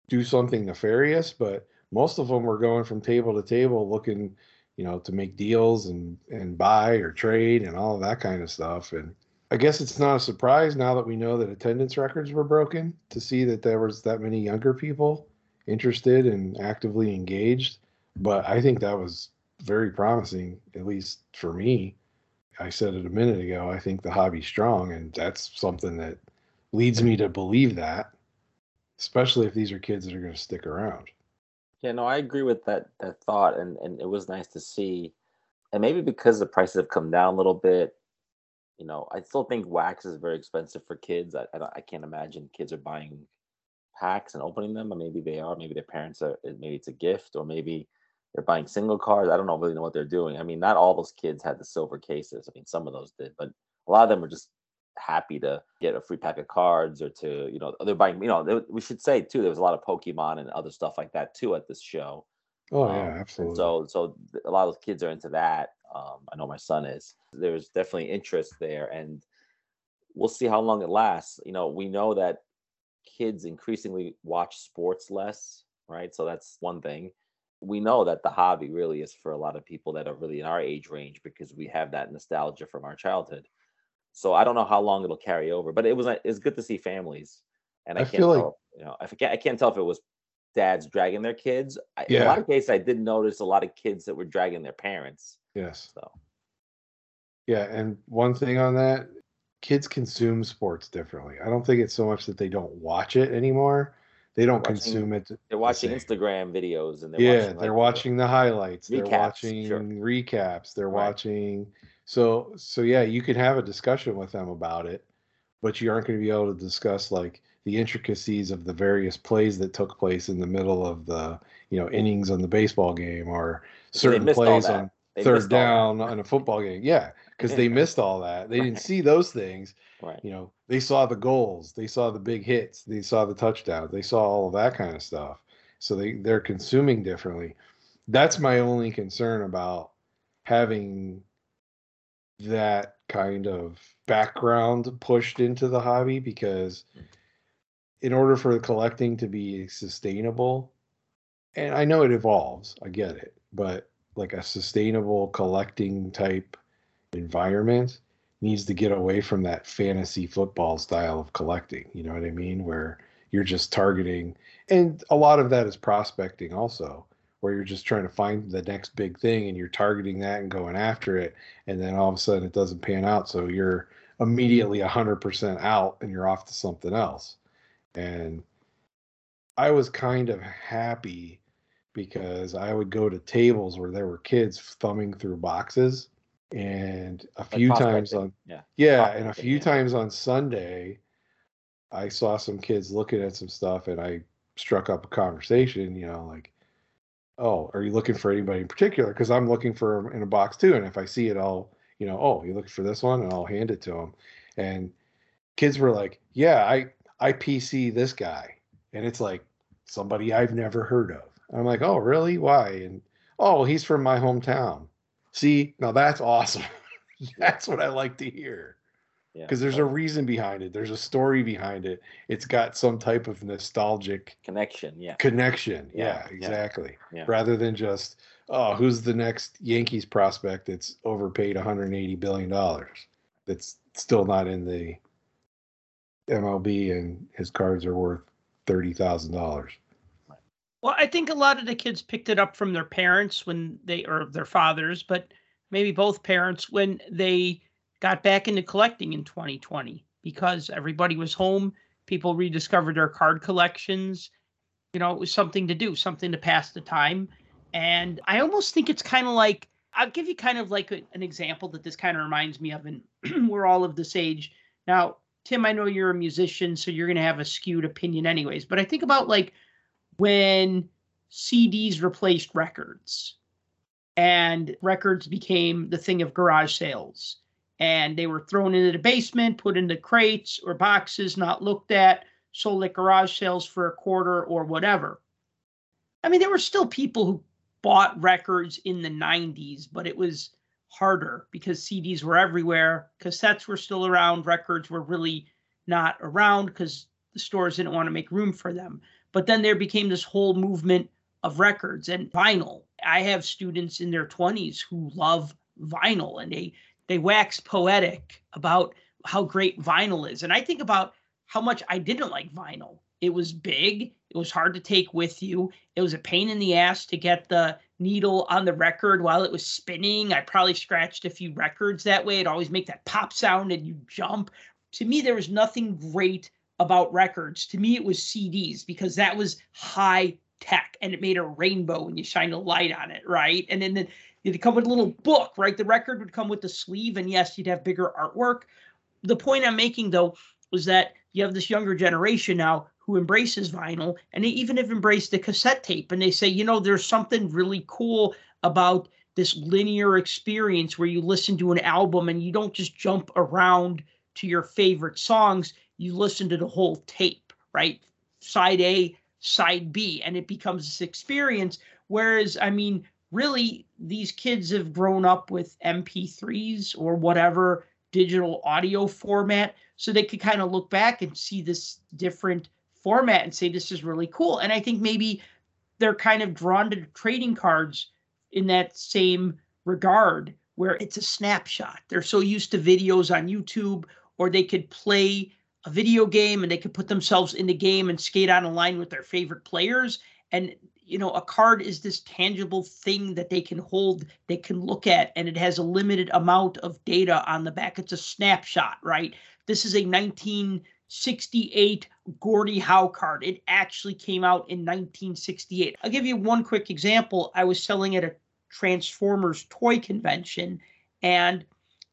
do something nefarious. But most of them were going from table to table looking, you know, to make deals and buy or trade and all of that kind of stuff. And I guess it's not a surprise now that we know that attendance records were broken to see that there was that many younger people interested and actively engaged. But I think that was very promising, at least for me. I said it a minute ago, I think the hobby's strong, and that's something that leads me to believe that, especially if these are kids that are going to stick around. Yeah, no, I agree with that thought, and it was nice to see. And maybe because the prices have come down a little bit, you know, I still think wax is very expensive for kids. I can't imagine kids are buying packs and opening them, but maybe they are. Maybe their parents are. Maybe it's a gift, or maybe they're buying single cards. I don't really know what they're doing. I mean, not all those kids had the silver cases. I mean, some of those did, but a lot of them were just happy to get a free pack of cards or to, you know, they're buying. You know, we should say too, there was a lot of Pokemon and other stuff like that too at this show. Oh yeah, absolutely. So a lot of those kids are into that. I know my son is. There's definitely interest there, and we'll see how long it lasts. You know, we know that kids increasingly watch sports less, right? So that's one thing. We know that the hobby really is for a lot of people that are really in our age range because we have that nostalgia from our childhood. So I don't know how long it'll carry over, but it's good to see families. And I can't tell, you know, I can't tell if it was dads dragging their kids. In a lot of cases, I did notice a lot of kids that were dragging their parents. Yes. So. Yeah, and one thing on that, kids consume sports differently. I don't think it's so much that they don't watch it anymore. They don't consume it. They're watching Instagram videos, and they're watching the highlights. They're watching recaps. They're watching. So yeah, you can have a discussion with them about it, but you aren't going to be able to discuss like the intricacies of the various plays that took place in the middle of the innings on the baseball game, or certain plays on third down on a football game. Yeah, because they missed all that. They didn't see those things. Right. They saw the goals, they saw the big hits, they saw the touchdowns, they saw all of that kind of stuff. So they're consuming differently. That's my only concern about having that kind of background pushed into the hobby, because in order for the collecting to be sustainable, and I know it evolves, I get it, but like a sustainable collecting type environment needs to get away from that fantasy football style of collecting. You know what I mean? Where you're just targeting, and a lot of that is prospecting also, where you're just trying to find the next big thing and you're targeting that and going after it. And then all of a sudden it doesn't pan out. So you're immediately 100% out and you're off to something else. And I was kind of happy because I would go to tables where there were kids thumbing through boxes. And a few times on times on Sunday, I saw some kids looking at some stuff, and I struck up a conversation. Like, oh, are you looking for anybody in particular? Because I'm looking for them in a box too. And if I see it, I'll, oh, you looking for this one, and I'll hand it to them. And kids were like, yeah, I PC this guy, and it's like somebody I've never heard of. And I'm like, oh, really? Why? And oh, he's from my hometown. See, now that's awesome. That's what I like to hear. Because there's a reason behind it. There's a story behind it. It's got some type of nostalgic connection. Exactly. Yeah. Rather than just, oh, who's the next Yankees prospect that's overpaid $180 billion that's still not in the MLB and his cards are worth $30,000. Well, I think a lot of the kids picked it up from their parents or their fathers, but maybe both parents when they got back into collecting in 2020, because everybody was home. People rediscovered their card collections. It was something to do, something to pass the time. And I almost think it's kind of like, I'll give you kind of like an example that this kind of reminds me of, and we're all of this age. Now, Tim, I know you're a musician, so you're going to have a skewed opinion anyways, but I think about like, when CDs replaced records and records became the thing of garage sales, and they were thrown into the basement, put into crates or boxes, not looked at, sold at garage sales for a quarter or whatever. I mean, there were still people who bought records in the 90s, but it was harder because CDs were everywhere. Cassettes were still around. Records were really not around because the stores didn't want to make room for them. But then there became this whole movement of records and vinyl. I have students in their 20s who love vinyl, and they wax poetic about how great vinyl is. And I think about how much I didn't like vinyl. It was big. It was hard to take with you. It was a pain in the ass to get the needle on the record while it was spinning. I probably scratched a few records that way. It always make that pop sound and you jump. To me, there was nothing great about records. To me, it was CDs, because that was high tech and it made a rainbow when you shine a light on it, right? And then it'd come with a little book, right? The record would come with the sleeve, and yes, you'd have bigger artwork. The point I'm making, though, was that you have this younger generation now who embraces vinyl, and they even have embraced the cassette tape, and they say, there's something really cool about this linear experience where you listen to an album and you don't just jump around to your favorite songs. You listen to the whole tape, right? Side A, side B, and it becomes this experience. Whereas, I mean, really, these kids have grown up with MP3s or whatever digital audio format, so they could kind of look back and see this different format and say, this is really cool. And I think maybe they're kind of drawn to trading cards in that same regard, where it's a snapshot. They're so used to videos on YouTube, or they could play a video game and they could put themselves in the game and skate on a line with their favorite players. And, a card is this tangible thing that they can hold, they can look at, and it has a limited amount of data on the back. It's a snapshot, right? This is a 1968 Gordie Howe card. It actually came out in 1968. I'll give you one quick example. I was selling at a Transformers toy convention, and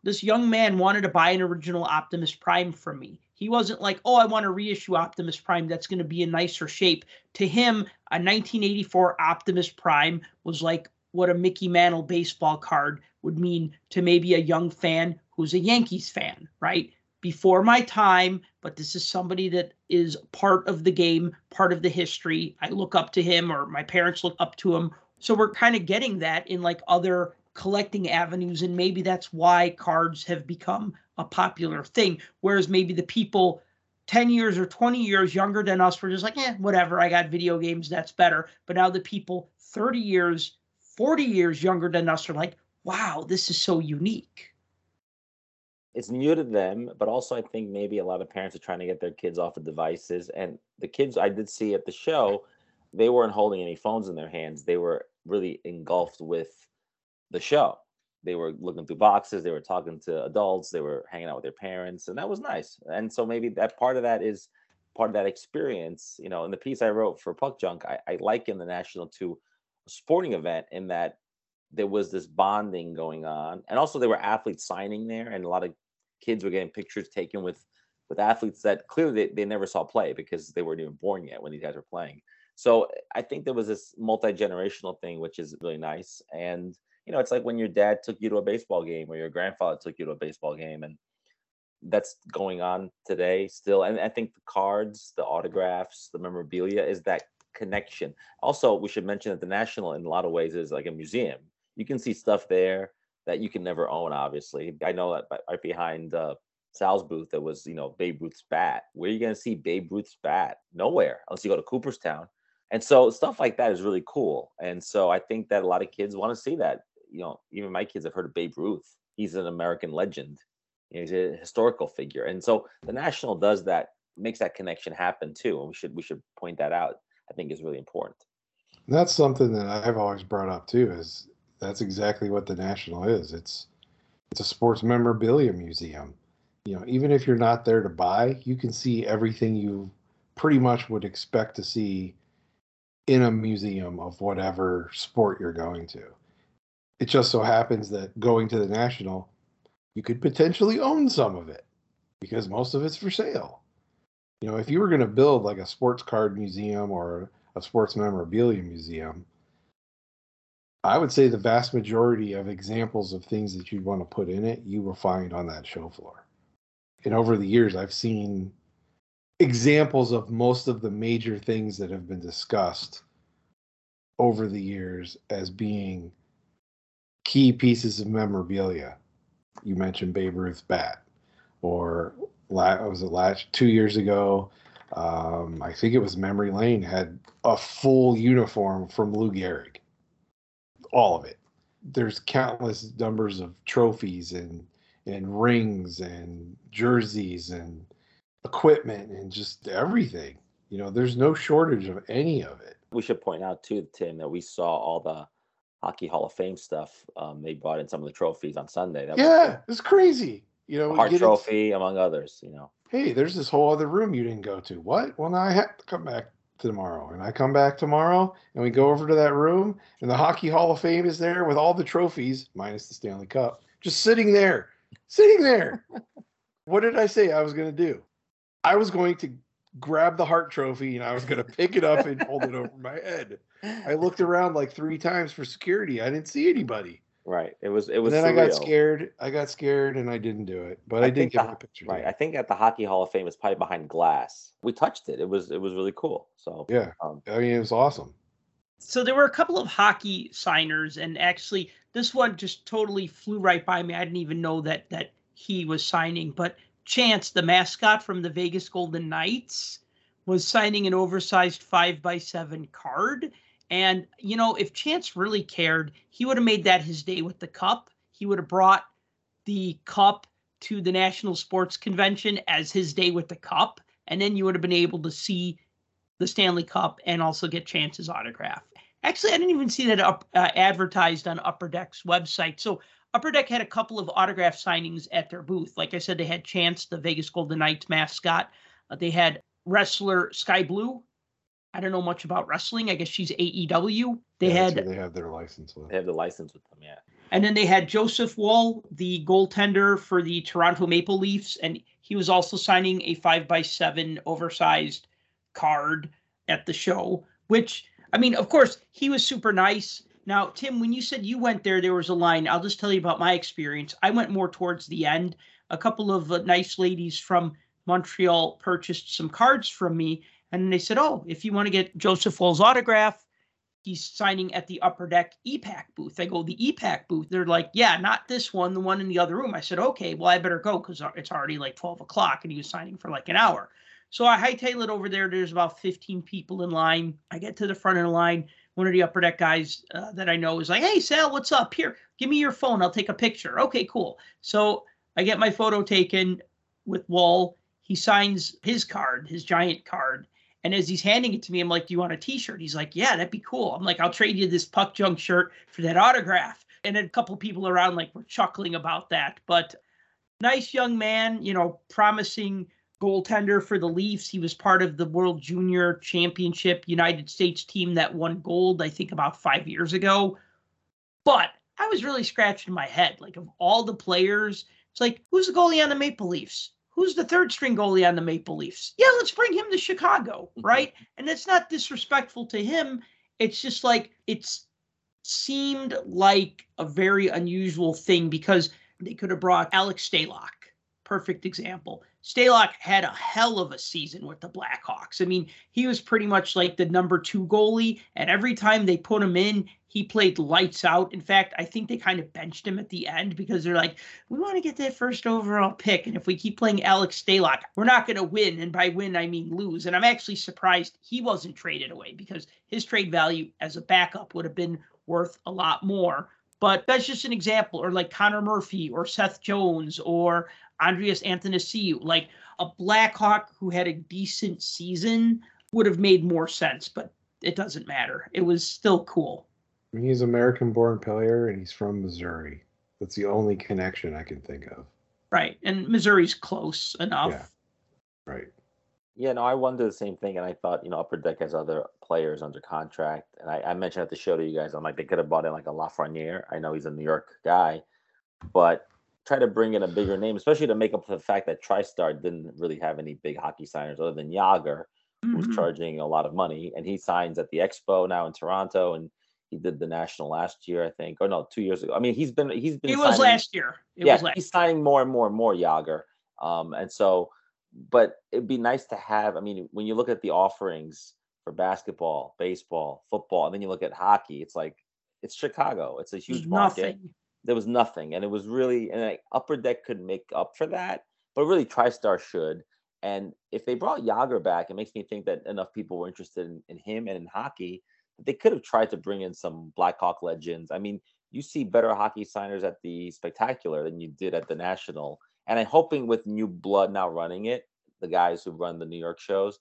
this young man wanted to buy an original Optimus Prime from me. He wasn't like, oh, I want to reissue Optimus Prime. That's going to be in nicer shape. To him, a 1984 Optimus Prime was like what a Mickey Mantle baseball card would mean to maybe a young fan who's a Yankees fan, right? Before my time, but this is somebody that is part of the game, part of the history. I look up to him, or my parents look up to him. So we're kind of getting that in like other collecting avenues, and maybe that's why cards have become a popular thing. Whereas maybe the people 10 years or 20 years younger than us were just like, eh, whatever, I got video games, that's better. But now the people 30 years, 40 years younger than us are like, wow, this is so unique. It's new to them, but also I think maybe a lot of parents are trying to get their kids off of devices. And the kids I did see at the show, they weren't holding any phones in their hands. They were really engulfed with the show. They were looking through boxes. They were talking to adults. They were hanging out with their parents. And that was nice. And so maybe that part of that is part of that experience. You know, in the piece I wrote for Puck Junk, I liken the National to a sporting event in that there was this bonding going on. And also there were athletes signing there, and a lot of kids were getting pictures taken with athletes that clearly they never saw play because they weren't even born yet when these guys were playing. So I think there was this multi-generational thing, which is really nice. And, you know, it's like when your dad took you to a baseball game or your grandfather took you to a baseball game, and that's going on today still. And I think the cards, the autographs, the memorabilia is that connection. Also, we should mention that the National in a lot of ways is like a museum. You can see stuff there that you can never own, obviously. I know that right behind Sal's booth, there was, you know, Babe Ruth's bat. Where are you going to see Babe Ruth's bat? Nowhere, unless you go to Cooperstown. And so stuff like that is really cool. And so I think that a lot of kids want to see that. You know, even my kids have heard of Babe Ruth. He's an American legend. He's a historical figure. And so the National does that, makes that connection happen too. And we should point that out. I think is really important. And that's something that I've always brought up too, is that's exactly what the National is. It's a sports memorabilia museum. You know, even if you're not there to buy, you can see everything you pretty much would expect to see in a museum of whatever sport you're going to. It just so happens that going to the National, you could potentially own some of it because most of it's for sale. You know, if you were going to build like a sports card museum or a sports memorabilia museum, I would say the vast majority of examples of things that you'd want to put in it, you will find on that show floor. And over the years, I've seen examples of most of the major things that have been discussed over the years as being key pieces of memorabilia. You mentioned Babe Ruth's bat, or was it last 2 years ago? I think it was Memory Lane had a full uniform from Lou Gehrig. All of it. There's countless numbers of trophies and rings and jerseys and equipment and just everything. You know, there's no shortage of any of it. We should point out too, Tim, that we saw all the Hockey Hall of Fame stuff. They brought in some of the trophies on Sunday. It's crazy. You know, Hart Trophy, among others, you know. Hey, there's this whole other room you didn't go to. What? Well, now I have to come back tomorrow. And I come back tomorrow, and we go over to that room, and the Hockey Hall of Fame is there with all the trophies, minus the Stanley Cup, just sitting there. Sitting there. What did I say I was going to do? I was going to grab the Hart Trophy, and I was going to pick it up and hold it over my head. I looked around like 3 times for security. I didn't see anybody. Right. It was. And then surreal. I got scared, and I didn't do it. But I did get a picture. Right. I think at the Hockey Hall of Fame, it's probably behind glass. We touched it. It was really cool. So yeah, I mean, it was awesome. So there were a couple of hockey signers, and actually, this one just totally flew right by me. I didn't even know that he was signing. But Chance, the mascot from the Vegas Golden Knights, was signing an oversized 5x7 card. And, you know, if Chance really cared, he would have made that his day with the cup. He would have brought the cup to the National Sports Convention as his day with the cup. And then you would have been able to see the Stanley Cup and also get Chance's autograph. Actually, I didn't even see that advertised on Upper Deck's website. So Upper Deck had a couple of autograph signings at their booth. Like I said, they had Chance, the Vegas Golden Knights mascot. They had wrestler Sky Blue. I don't know much about wrestling. I guess she's AEW. They have their license with them. They have the license with them, yeah. And then they had Joseph Woll, the goaltender for the Toronto Maple Leafs, and he was also signing a 5x7 oversized card at the show, which, I mean, of course, he was super nice. Now, Tim, when you said you went there, there was a line. I'll just tell you about my experience. I went more towards the end. A couple of nice ladies from Montreal purchased some cards from me, and they said, oh, if you want to get Joseph Woll's autograph, he's signing at the Upper Deck EPAC booth. I go, the EPAC booth? They're like, yeah, not this one, the one in the other room. I said, okay, well, I better go because it's already like 12 o'clock, and he was signing for like an hour. So I hightail it over there. There's about 15 people in line. I get to the front of the line. One of the Upper Deck guys that I know is like, hey, Sal, what's up? Here, give me your phone. I'll take a picture. Okay, cool. So I get my photo taken with Woll. He signs his card, his giant card. And as he's handing it to me, I'm like, do you want a T-shirt? He's like, yeah, that'd be cool. I'm like, I'll trade you this Puck Junk shirt for that autograph. And then a couple people around like were chuckling about that. But nice young man, you know, promising goaltender for the Leafs. He was part of the World Junior Championship United States team that won gold, I think, about 5 years ago. But I was really scratching my head. Like, of all the players, it's like, who's the goalie on the Maple Leafs? Who's the third string goalie on the Maple Leafs? Yeah, let's bring him to Chicago, right? And it's not disrespectful to him. It's just like it seemed like a very unusual thing because they could have brought Alex Stalock. Perfect example. Stalock had a hell of a season with the Blackhawks. I mean, he was pretty much like the number two goalie. And every time they put him in, he played lights out. In fact, I think they kind of benched him at the end because they're like, we want to get that first overall pick. And if we keep playing Alex Stalock, we're not going to win. And by win, I mean lose. And I'm actually surprised he wasn't traded away because his trade value as a backup would have been worth a lot more. But that's just an example. Or like Connor Murphy or Seth Jones or Andreas Antanasio, like a Blackhawk who had a decent season would have made more sense, but it doesn't matter. It was still cool. I mean, he's an American-born player, and he's from Missouri. That's the only connection I can think of. Right, and Missouri's close enough. Yeah. Right. Yeah, no, I wondered the same thing, and I thought, you know, Upper Deck has other players under contract, and I mentioned at the show to you guys, I'm like, they could have bought in like a Lafreniere. I know he's a New York guy, but try to bring in a bigger name, especially to make up for the fact that TriStar didn't really have any big hockey signers other than Yager, who's charging a lot of money. And he signs at the Expo now in Toronto, and he did the National last year, I think, or no, 2 years ago. I mean, he's been. It signing, was last year. He's signing more and more and more Yager. And so, but it'd be nice to have. I mean, when you look at the offerings for basketball, baseball, football, and then you look at hockey, it's like it's Chicago. It's a huge market. Nothing. There was nothing, and it was really, and Upper Deck could make up for that, but really TriStar should. And if they brought Yager back, it makes me think that enough people were interested in him and in hockey that they could have tried to bring in some Blackhawk legends. I mean, you see better hockey signers at the Spectacular than you did at the National. And I'm hoping with new blood now running it, the guys who run the New York shows,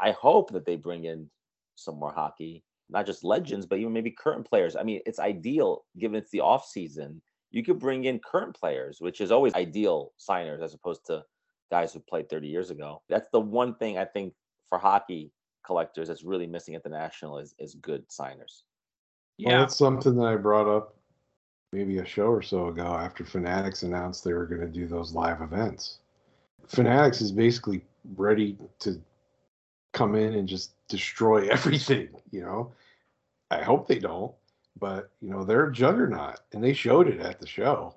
I hope that they bring in some more hockey. Not just legends, but even maybe current players. I mean, it's ideal, given it's the off season. You could bring in current players, which is always ideal signers as opposed to guys who played 30 years ago. That's the one thing I think for hockey collectors that's really missing at the National is good signers. Yeah, well, that's something that I brought up maybe a show or so ago after Fanatics announced they were going to do those live events. Fanatics is basically ready to come in and just destroy everything, you know. I hope they don't, but you know, they're a juggernaut, and they showed it at the show.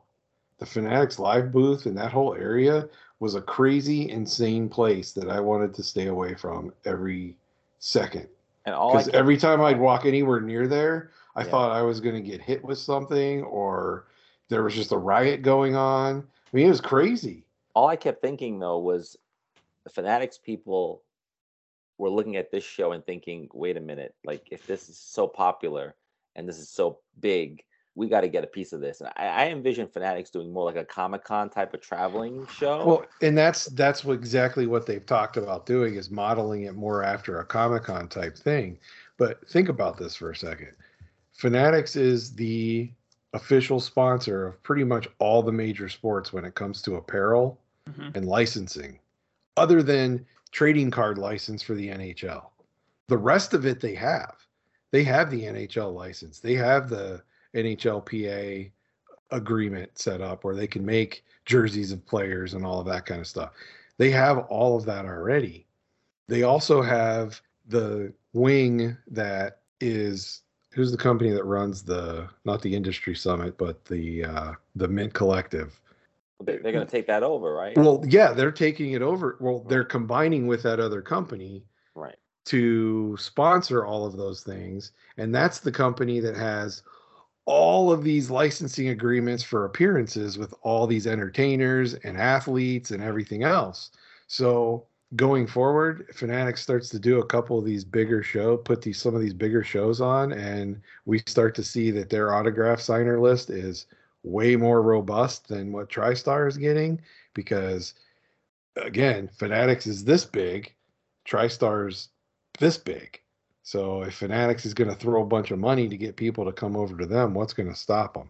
The Fanatics Live booth and that whole area was a crazy, insane place that I wanted to stay away from every second. And because every time I'd walk anywhere near there, I thought I was going to get hit with something, or there was just a riot going on. I mean, it was crazy. All I kept thinking though was the Fanatics people we're looking at this show and thinking, wait a minute, like if this is so popular and this is so big, we got to get a piece of this. And I envision Fanatics doing more like a Comic-Con type of traveling show. Well, and that's exactly what they've talked about doing, is modeling it more after a Comic-Con type thing. But think about this for a second. Fanatics is the official sponsor of pretty much all the major sports when it comes to apparel and licensing, other than trading card license for the NHL. The rest of it they have. They have the NHL license. They have the NHLPA agreement set up where they can make jerseys of players and all of that kind of stuff. They have all of that already. They also have the wing that is, who's the company that runs the, not the Industry Summit, but the Mint Collective. They're going to take that over, right? Well, yeah, they're taking it over. Well, they're combining with that other company, right, to sponsor all of those things. And that's the company that has all of these licensing agreements for appearances with all these entertainers and athletes and everything else. So going forward, Fanatics starts to do a couple of these bigger show, put these, some of these bigger shows on, and we start to see that their autograph signer list is way more robust than what TriStar is getting, because again, Fanatics is this big, TriStar's this big. So if Fanatics is going to throw a bunch of money to get people to come over to them, what's going to stop them?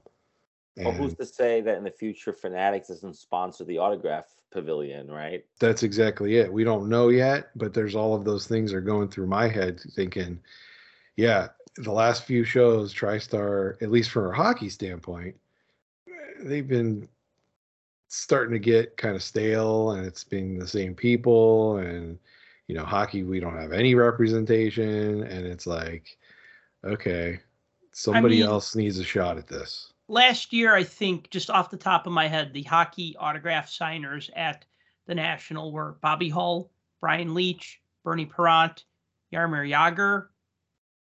And well, who's to say that in the future Fanatics doesn't sponsor the autograph pavilion, right? That's exactly it. We don't know yet, but there's all of those things are going through my head thinking, yeah, the last few shows, TriStar, at least from a hockey standpoint, they've been starting to get kind of stale, and it's been the same people, and you know, hockey, we don't have any representation, and it's like, okay, somebody else needs a shot at this. Last year, I think, just off the top of my head, the hockey autograph signers at the National were Bobby Hull, Brian Leach, Bernie Parent, Jaromir Jagr,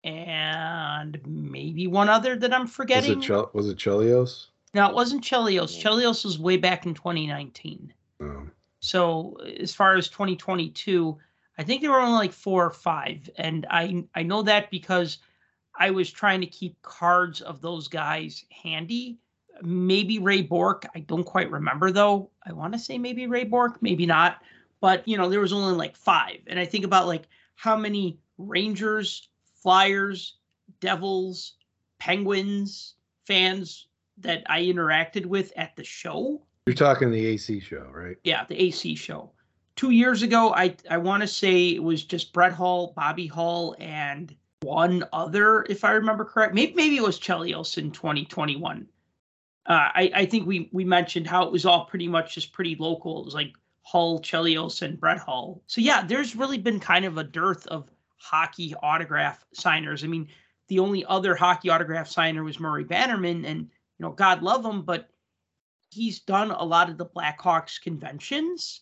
and maybe one other that I'm forgetting. Was it Chelios? No, it wasn't Chelios. Chelios was way back in 2019. Oh. So as far as 2022... I think there were only like 4 or 5, and I know that because I was trying to keep cards of those guys handy. Maybe Ray Bourque, I don't quite remember though. I want to say maybe Ray Bourque, maybe not. But you know, there was only like 5, and I think about like how many Rangers, Flyers, Devils, Penguins fans that I interacted with at the show. You're talking the AC show, right? Yeah, the AC show. 2 years ago, I want to say it was just Brett Hull, Bobby Hull, and one other, if I remember correct. Maybe it was Chelios in 2021. I think we mentioned how it was all pretty much just pretty local. It was like Hull, Chelios, and Brett Hull. So, yeah, there's really been kind of a dearth of hockey autograph signers. I mean, the only other hockey autograph signer was Murray Bannerman, and, you know, God love him, but he's done a lot of the Blackhawks conventions.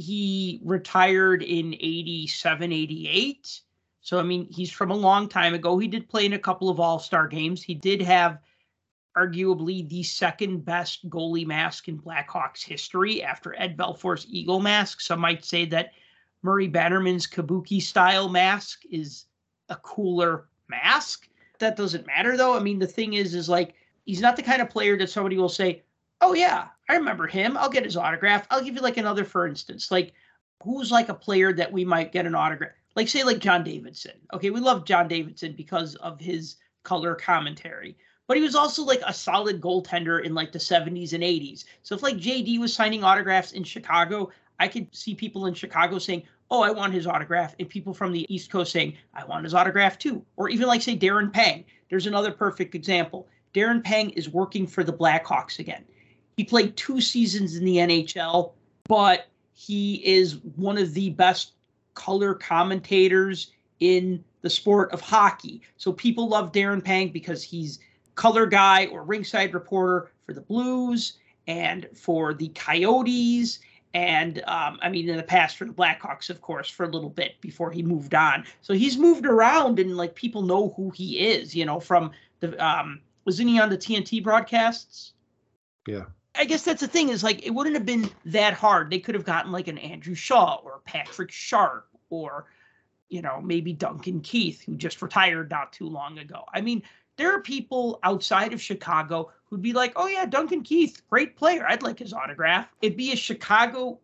He retired in 87, 88. So, I mean, he's from a long time ago. He did play in a couple of all-star games. He did have arguably the second best goalie mask in Blackhawks history after Ed Belfour's Eagle mask. Some might say that Murray Bannerman's Kabuki-style mask is a cooler mask. That doesn't matter, though. I mean, the thing is like, he's not the kind of player that somebody will say, oh, yeah, I remember him. I'll get his autograph. I'll give you like another, for instance, like who's like a player that we might get an autograph, like say like John Davidson. OK, we love John Davidson because of his color commentary, but he was also like a solid goaltender in like the 70s and 80s. So if like JD was signing autographs in Chicago, I could see people in Chicago saying, oh, I want his autograph. And people from the East Coast saying, I want his autograph, too. Or even like, say, Darren Pang. There's another perfect example. Darren Pang is working for the Blackhawks again. He played 2 seasons in the NHL, but he is one of the best color commentators in the sport of hockey. So people love Darren Pang because he's color guy or ringside reporter for the Blues and for the Coyotes. And I mean, in the past for the Blackhawks, of course, for a little bit before he moved on. So he's moved around and like people know who he is, you know, from the wasn't he on the TNT broadcasts? Yeah. I guess that's the thing is like it wouldn't have been that hard. They could have gotten like an Andrew Shaw or Patrick Sharp or, you know, maybe Duncan Keith, who just retired not too long ago. I mean, there are people outside of Chicago who'd be like, oh, yeah, Duncan Keith, great player. I'd like his autograph. It'd be a Chicago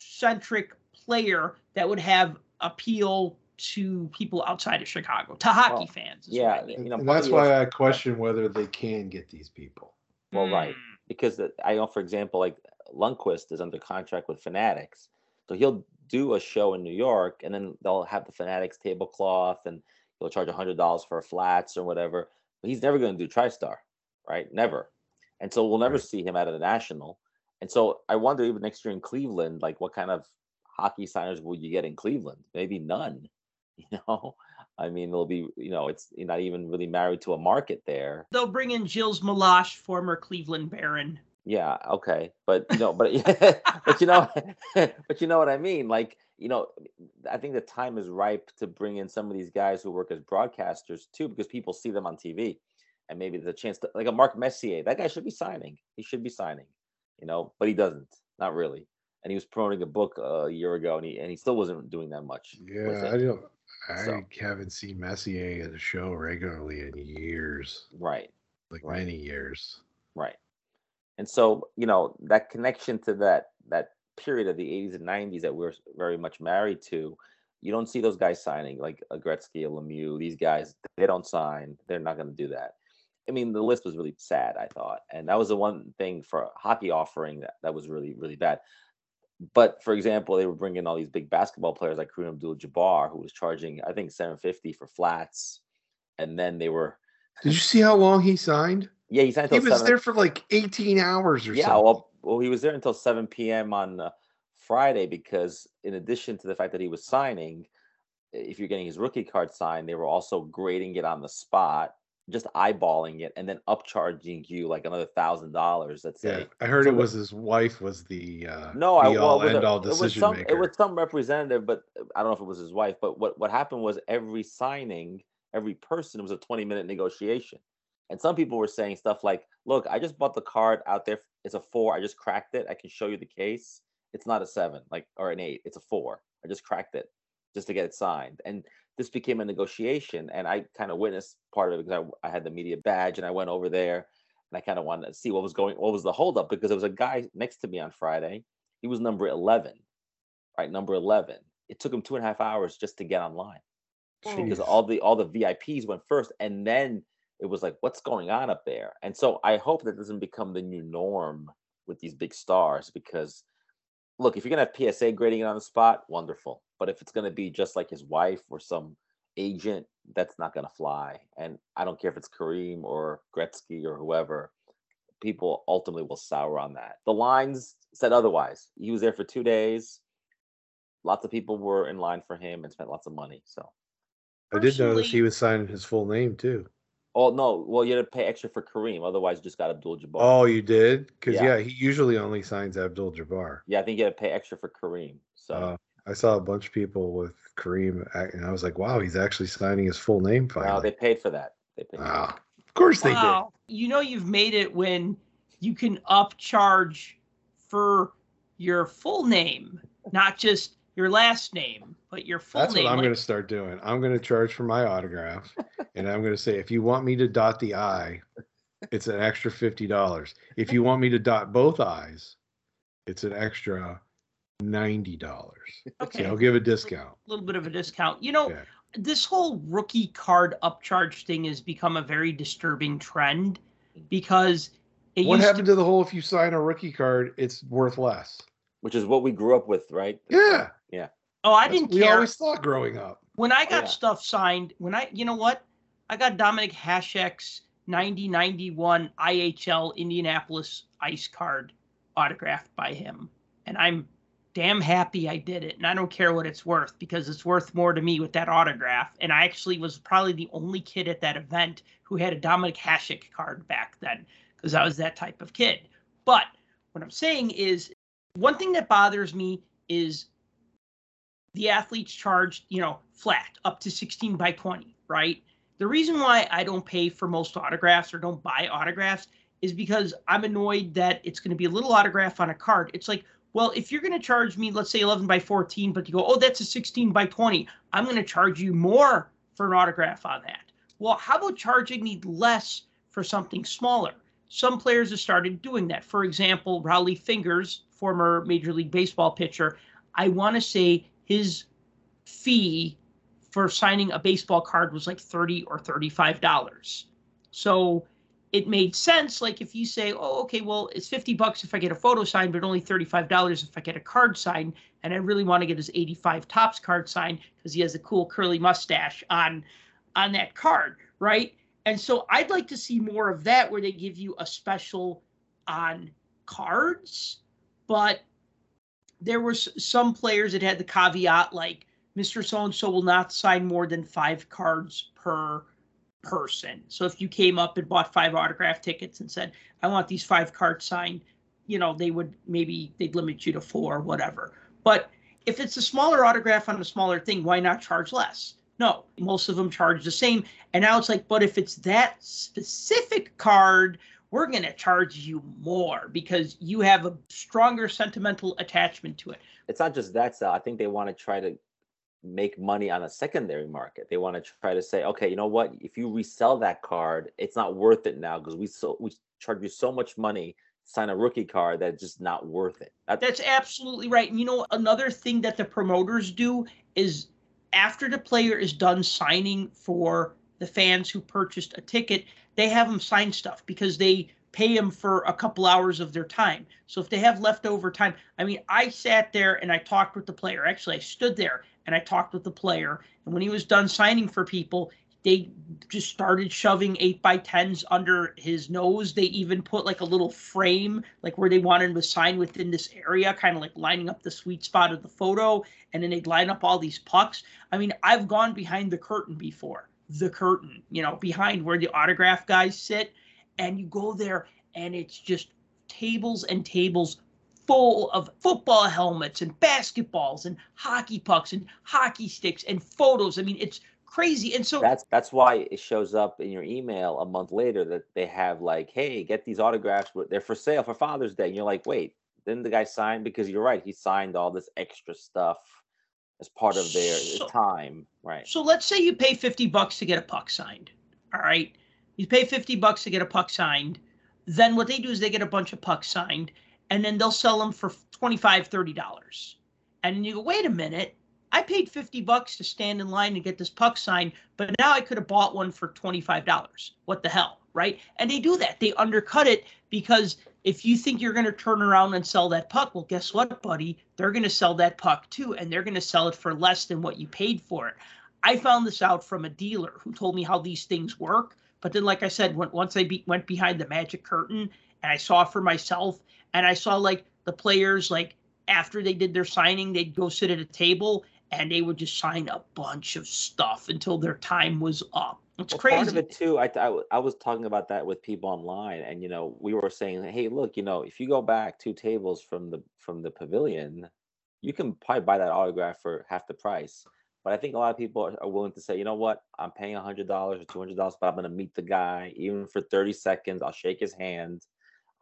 centric player that would have appeal to people outside of Chicago, to hockey fans. Yeah, you know, and that's why I question whether they can get these people. Well, right, because I know, for example, like Lundqvist is under contract with Fanatics, so he'll do a show in New York, and then they'll have the Fanatics tablecloth, and he'll charge $100 for flats or whatever. But he's never going to do TriStar, right? Never. And so we'll never see him out of the National. And so I wonder, even next year in Cleveland, like what kind of hockey signers will you get in Cleveland? Maybe none. You know, I mean, it'll be, you know, it's, you're not even really married to a market there. They'll bring in Gilles Meloche, former Cleveland Baron. Yeah. Okay. But you know, but you know what I mean? Like, you know, I think the time is ripe to bring in some of these guys who work as broadcasters too, because people see them on TV, and maybe there's a chance to, like a Mark Messier, that guy should be signing. He should be signing, you know, but he doesn't, not really. And he was promoting a book a year ago, and he still wasn't doing that much. Yeah, I haven't seen Messier at a show regularly in years. Right. Like many years. Right. And so, you know, that connection to that period of the 80s and 90s that we're very much married to, you don't see those guys signing, like a Gretzky, a Lemieux. These guys, they don't sign. They're not going to do that. I mean, the list was really sad, I thought. And that was the one thing for a hockey offering that was really, really bad. But for example, they were bringing all these big basketball players like Kareem Abdul-Jabbar, who was charging, I think, $750 for flats. And then they were. Did you see how long he signed? Yeah, he signed. He was there for like 18 hours or something. Yeah, well, he was there until 7 p.m. on Friday, because in addition to the fact that he was signing, if you're getting his rookie card signed, they were also grading it on the spot, just eyeballing it, and then upcharging you like another $1,000. Let's say. I heard so it was his wife was the end-all decision maker. It was some representative, but I don't know if it was his wife. But what happened was every signing, every person, was a 20-minute negotiation. And some people were saying stuff like, look, I just bought the card out there. It's a 4. I just cracked it. I can show you the case. It's not a 7 like or an 8. It's a 4. I just cracked it just to get it signed. And this became a negotiation, and I kind of witnessed part of it because I had the media badge, and I went over there, and I kind of wanted to see what was the holdup, because there was a guy next to me on Friday. He was number 11, right? Number 11. It took him 2.5 hours just to get online. Jeez. Because all the VIPs went first, and then it was like, what's going on up there? And so I hope that doesn't become the new norm with these big stars, because look, if you're going to have PSA grading it on the spot, wonderful. But if it's going to be just like his wife or some agent, that's not going to fly. And I don't care if it's Kareem or Gretzky or whoever, people ultimately will sour on that. The lines said otherwise. He was there for 2 days. Lots of people were in line for him and spent lots of money. So I did notice he was signing his full name too. Oh, no. Well, you had to pay extra for Kareem. Otherwise, you just got Abdul-Jabbar. Oh, you did? Because, yeah, he usually only signs Abdul-Jabbar. Yeah, I think you had to pay extra for Kareem. So I saw a bunch of people with Kareem, and I was like, wow, he's actually signing his full name finally. Wow, they paid for that. Of course they did. You know you've made it when you can upcharge for your full name, not just your last name, but your full name. That's what I'm going to start doing. I'm going to charge for my autograph, and I'm going to say, if you want me to dot the I, it's an extra $50. If you want me to dot both I's, it's an extra $90. Okay, so I'll give a discount. A little bit of a discount. You know, This whole rookie card upcharge thing has become a very disturbing trend, because it what happened to the whole, if you sign a rookie card, it's worth less. Which is what we grew up with, right? Yeah. Yeah. Oh, I didn't care. We always thought growing up. When I got stuff signed, you know what? I got Dominik Hasek's 1991 IHL Indianapolis Ice card autographed by him. And I'm damn happy I did it. And I don't care what it's worth, because it's worth more to me with that autograph. And I actually was probably the only kid at that event who had a Dominik Hasek card back then, because I was that type of kid. But what I'm saying is, one thing that bothers me is the athletes charged, you know, flat up to 16 by 20, right? The reason why I don't pay for most autographs or don't buy autographs is because I'm annoyed that it's going to be a little autograph on a card. It's like, well, if you're going to charge me, let's say 11 by 14, but you go, oh, that's a 16 by 20. I'm going to charge you more for an autograph on that. Well, how about charging me less for something smaller? Some players have started doing that. For example, Raleigh Fingers, former Major League Baseball pitcher, I want to say his fee for signing a baseball card was like $30 or $35. So it made sense. Like if you say, oh, okay, well, it's $50 if I get a photo signed, but only $35 if I get a card signed. And I really want to get his 85 Topps card signed because he has a cool curly mustache on that card, right? And so I'd like to see more of that where they give you a special on cards. But there were some players that had the caveat like, Mr. So-and-so will not sign more than 5 cards per person. So if you came up and bought 5 autograph tickets and said, I want these 5 cards signed, you know, they would maybe they'd limit you to 4 or whatever. But if it's a smaller autograph on a smaller thing, why not charge less? No, most of them charge the same. And now it's like, but if it's that specific card, we're going to charge you more because you have a stronger sentimental attachment to it. It's not just that, Sal. I think they want to try to make money on a secondary market. They want to try to say, okay, you know what? If you resell that card, it's not worth it now because we charge you so much money to sign a rookie card that it's just not worth it. That's absolutely right. And you know, another thing that the promoters do is after the player is done signing for the fans who purchased a ticket, they have them sign stuff because they pay them for a couple hours of their time. So if they have leftover time, I mean, I sat there and I talked with the player. Actually, I stood there and I talked with the player. And when he was done signing for people, they just started shoving 8x10s under his nose. They even put like a little frame, like where they wanted him to sign within this area, kind of like lining up the sweet spot of the photo. And then they'd line up all these pucks. I mean, I've gone behind the curtain before. The curtain, you know, behind where the autograph guys sit. And you go there and it's just tables and tables full of football helmets and basketballs and hockey pucks and hockey sticks and photos. I mean, it's crazy. And so that's why it shows up in your email a month later that they have like, hey, get these autographs, but they're for sale for Father's Day. And you're like, wait, didn't the guy sign? Because you're right, he signed all this extra stuff as part of their time, right? So let's say you pay $50 to get a puck signed. All right. You pay $50 to get a puck signed. Then what they do is they get a bunch of pucks signed and then they'll sell them for $25, $30. And you go, wait a minute, I paid $50 to stand in line and get this puck signed, but now I could have bought one for $25. What the hell, right? And they do that. They undercut it because if you think you're going to turn around and sell that puck, well, guess what, buddy? They're going to sell that puck too, and they're going to sell it for less than what you paid for it. I found this out from a dealer who told me how these things work. But then, like I said, once I went behind the magic curtain and I saw for myself and I saw like the players, like after they did their signing, they'd go sit at a table and they would just sign a bunch of stuff until their time was up. It's crazy. Part of it too, I was talking about that with people online, and, you know, we were saying, hey, look, you know, if you go back 2 tables from the pavilion, you can probably buy that autograph for half the price. But I think a lot of people are willing to say, you know what, I'm paying $100 or $200, but I'm going to meet the guy even for 30 seconds. I'll shake his hand.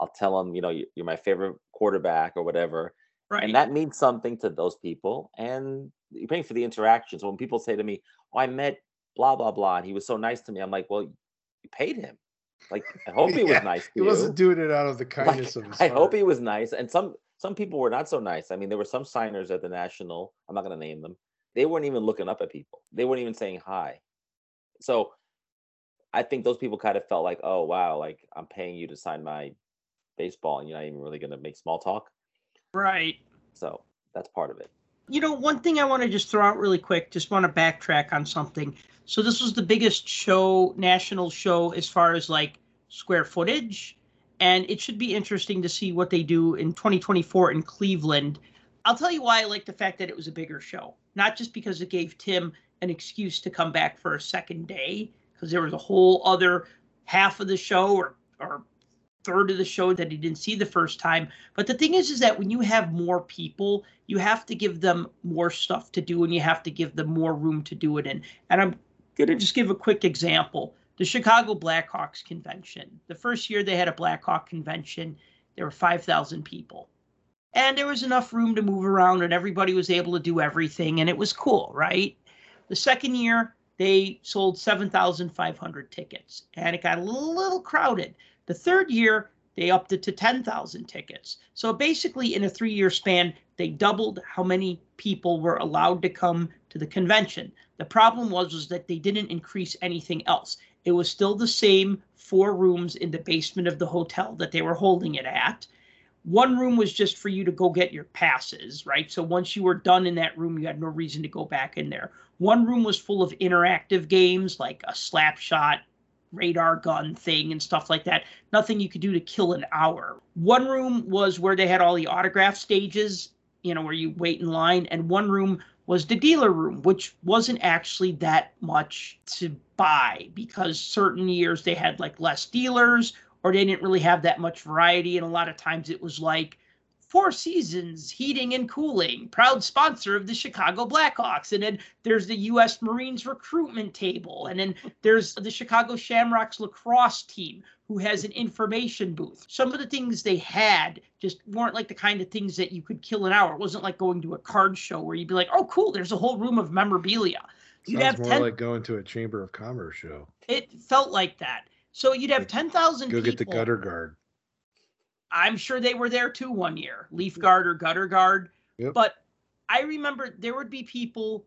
I'll tell him, you know, you're my favorite quarterback or whatever. Right. And that means something to those people. And you're paying for the interaction. So when people say to me, oh, I met blah, blah, blah, and he was so nice to me, I'm like, well, you paid him. Like, I hope he was nice to you. He wasn't doing it out of the kindness of his heart. I hope he was nice. And some people were not so nice. I mean, there were some signers at the National. I'm not going to name them. They weren't even looking up at people. They weren't even saying hi. So I think those people kind of felt like, oh, wow, like I'm paying you to sign my baseball and you're not even really going to make small talk. Right. So that's part of it. You know, one thing I want to just throw out really quick, just want to backtrack on something. So this was the biggest show, national show, as far as like square footage. And it should be interesting to see what they do in 2024 in Cleveland. I'll tell you why I like the fact that it was a bigger show, not just because it gave Tim an excuse to come back for a second day, because there was a whole other half of the show or third of the show that he didn't see the first time. But the thing is that when you have more people, you have to give them more stuff to do and you have to give them more room to do it in. And I'm going to just give a quick example. The Chicago Blackhawks convention. The first year they had a Blackhawk convention, there were 5,000 people. And there was enough room to move around and everybody was able to do everything. And it was cool, right? The second year, they sold 7,500 tickets and it got a little crowded. The third year, they upped it to 10,000 tickets. So basically in a 3-year span, they doubled how many people were allowed to come to the convention. The problem was that they didn't increase anything else. It was still the same 4 rooms in the basement of the hotel that they were holding it at. One room was just for you to go get your passes, right? So once you were done in that room, you had no reason to go back in there. One room was full of interactive games like a slap shot, radar gun thing and stuff like that. Nothing you could do to kill an hour. One room was where they had all the autograph stages, you know, where you wait in line. And one room was the dealer room, which wasn't actually that much to buy because certain years they had like less dealers or they didn't really have that much variety. And a lot of times it was like Four Seasons Heating and Cooling, proud sponsor of the Chicago Blackhawks. And then there's the U.S. Marines recruitment table. And then there's the Chicago Shamrocks lacrosse team, who has an information booth. Some of the things they had just weren't like the kind of things that you could kill an hour. It wasn't like going to a card show where you'd be like, oh, cool, there's a whole room of memorabilia. You'd have more like going to a Chamber of Commerce show. It felt like that. So you'd have 10,000 people. Go get the gutter guard. I'm sure they were there too one year, leaf guard or gutter guard. Yep. But I remember there would be people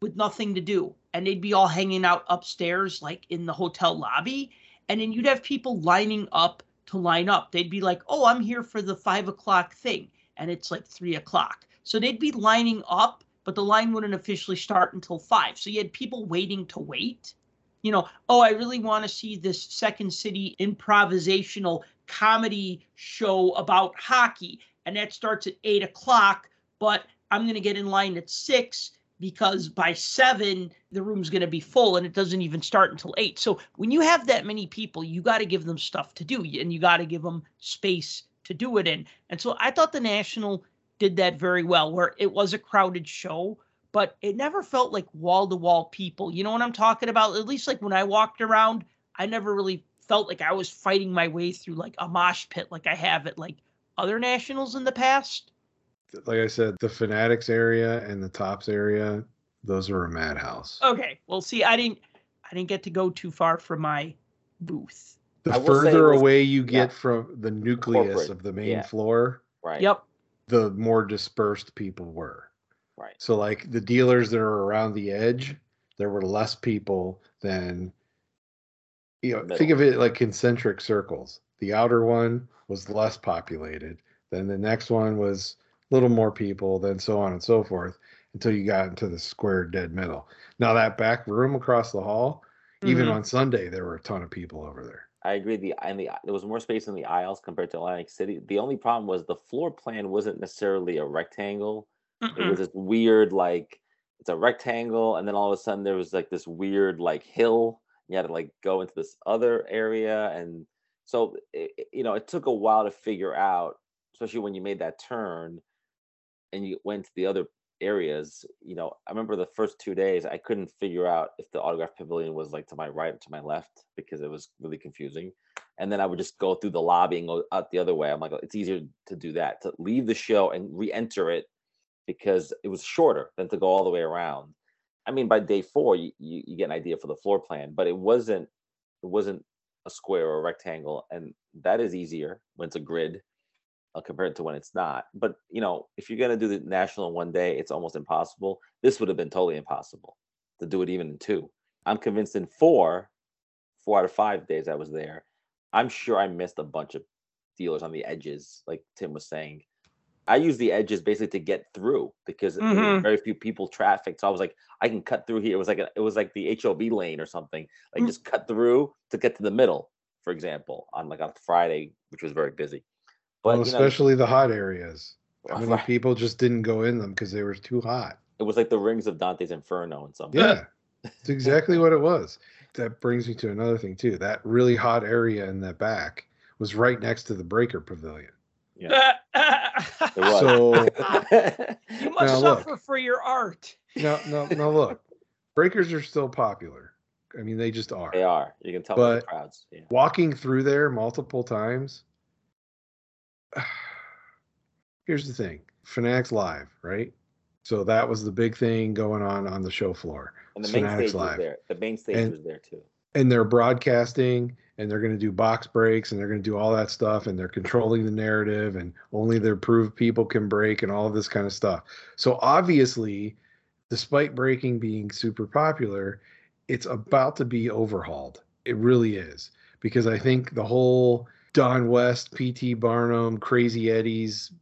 with nothing to do, and they'd be all hanging out upstairs, like in the hotel lobby. And then you'd have people lining up to line up. They'd be like, oh, I'm here for the 5 o'clock thing. And it's like 3 o'clock. So they'd be lining up, but the line wouldn't officially start until 5. So you had people waiting to wait. You know, oh, I really want to see this Second City improvisational comedy show about hockey. And that starts at 8 o'clock, but I'm going to get in line at 6 because by 7, the room's going to be full and it doesn't even start until 8. So when you have that many people, you got to give them stuff to do and you got to give them space to do it in. And so I thought the National did that very well, where it was a crowded show, but it never felt like wall-to-wall people. You know what I'm talking about? At least like when I walked around, I never really felt like I was fighting my way through like a mosh pit like I have at like other Nationals in the past. Like I said, the Fanatics area and the Topps area, those were a madhouse. Okay. Well, see, I didn't get to go too far from my booth. The further away you get from the nucleus of the main floor, the more dispersed people were. Right. So like the dealers that are around the edge, there were less people than, you know, think of it like concentric circles. The outer one was less populated. Then the next one was a little more people, then so on and so forth until you got into the square dead middle. Now that back room across the hall, even on Sunday, there were a ton of people over there. I agree. There was more space in the aisles compared to Atlantic City. The only problem was the floor plan wasn't necessarily a rectangle. It was this weird, like, it's a rectangle, and then all of a sudden there was, like, this weird, like, hill. You had to, like, go into this other area, and so, it took a while to figure out, especially when you made that turn and you went to the other areas. You know, I remember the first 2 days, I couldn't figure out if the autograph pavilion was, like, to my right or to my left because it was really confusing, and then I would just go through the lobby and go out the other way. I'm like, it's easier to do that, to leave the show and re-enter it, because it was shorter than to go all the way around. I mean, by day 4, you get an idea for the floor plan, but it wasn't a square or a rectangle, and that is easier when it's a grid compared to when it's not. But, you know, if you're going to do the National in 1 day, it's almost impossible. This would have been totally impossible to do it even in 2. I'm convinced in 4 out of 5 days I was there, I'm sure I missed a bunch of dealers on the edges, like Tim was saying. I used the edges basically to get through because there were very few people traffic. So I was like, I can cut through here. It was like the HOB lane or something. Like just cut through to get to the middle, for example, on like on Friday, which was very busy. But well, especially the hot areas. How many people just didn't go in them because they were too hot? It was like the rings of Dante's Inferno and something. Yeah, it's exactly what it was. That brings me to another thing too. That really hot area in the back was right next to the Breaker Pavilion. Yeah. So you must suffer for your art. No, look, Breakers are still popular. I mean, they just are. They are. You can tell by the crowds. Yeah. Walking through there multiple times. Here's the thing. Fanatics Live, right? So that was the big thing going on the show floor. And the main stage was there. The main stage was there too. And they're broadcasting and they're going to do box breaks and they're going to do all that stuff, and they're controlling the narrative, and only their approved people can break and all of this kind of stuff. So obviously, despite breaking being super popular, it's about to be overhauled. It really is, because I think the whole Don West, P.T. Barnum, Crazy Eddie's,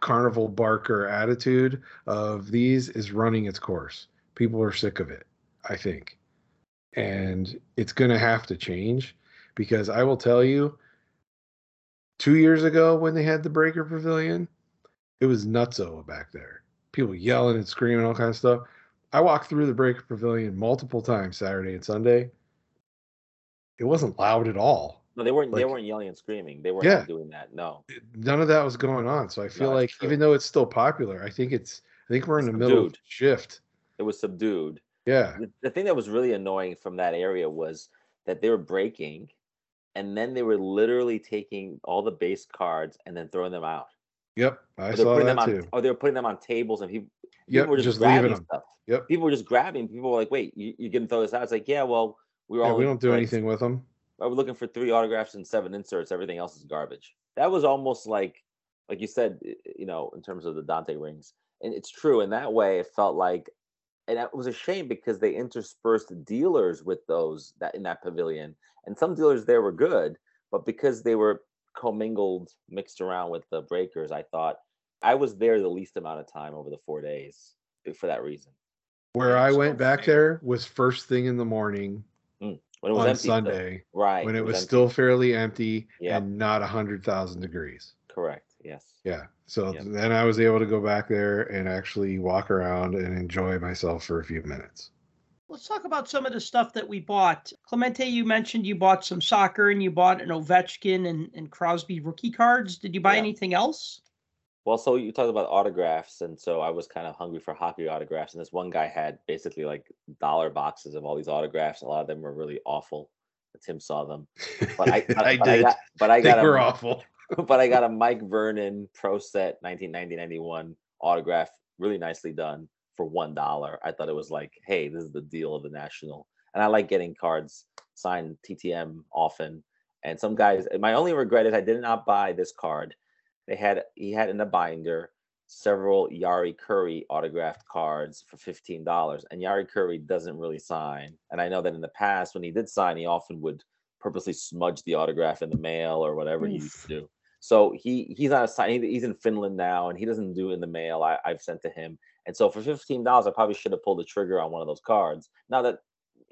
Carnival Barker attitude of these is running its course. People are sick of it, I think. And it's going to have to change, because I will tell you, 2 years ago when they had the Breaker Pavilion, it was nutso back there. People yelling and screaming, all kinds of stuff. I walked through the Breaker Pavilion multiple times Saturday and Sunday. It wasn't loud at all. No, they weren't. Like, they weren't yelling and screaming. They weren't doing that. No, none of that was going on. So I feel like even though it's still popular, I think we're in the middle of a shift. It was subdued. Yeah. The thing that was really annoying from that area was that they were breaking, and then they were literally taking all the base cards and then throwing them out. Yep, I saw that too. Or they were putting them on tables, and people were just grabbing stuff. Yep, people were just grabbing. People were like, "Wait, you gonna throw this out?" It's like, "Yeah, well, we don't do anything with them. We're looking for 3 autographs and 7 inserts. Everything else is garbage." That was almost like you said, you know, in terms of the Dante rings, and it's true. In that way, it felt like. And that was a shame, because they interspersed dealers with those that in that pavilion. And some dealers there were good, but because they were commingled, mixed around with the breakers, I thought I was there the least amount of time over the 4 days for that reason. Where I went back there was first thing in the morning when it was on empty, Sunday, right? When it was still fairly empty and not 100,000 degrees. Correct. Yes. Yeah. So then I was able to go back there and actually walk around and enjoy myself for a few minutes. Let's talk about some of the stuff that we bought. Clemente, you mentioned you bought some soccer and you bought an Ovechkin and Crosby rookie cards. Did you buy anything else? Well, so you talked about autographs, and so I was kind of hungry for hockey autographs. And this one guy had basically like dollar boxes of all these autographs. A lot of them were really awful. Tim saw them, but I got a Mike Vernon Pro Set 1990-91 autograph, really nicely done, for $1. I thought it was like, hey, this is the deal of the National. And I like getting cards signed TTM often. And some guys, my only regret is I did not buy this card. He had in the binder several Yari Curry autographed cards for $15. And Yari Curry doesn't really sign. And I know that in the past, when he did sign, he often would purposely smudge the autograph in the mail or whatever he used to do. So he's not a sign. He's in Finland now, and he doesn't do in the mail. I've sent to him, and so for $15, I probably should have pulled the trigger on one of those cards. Now that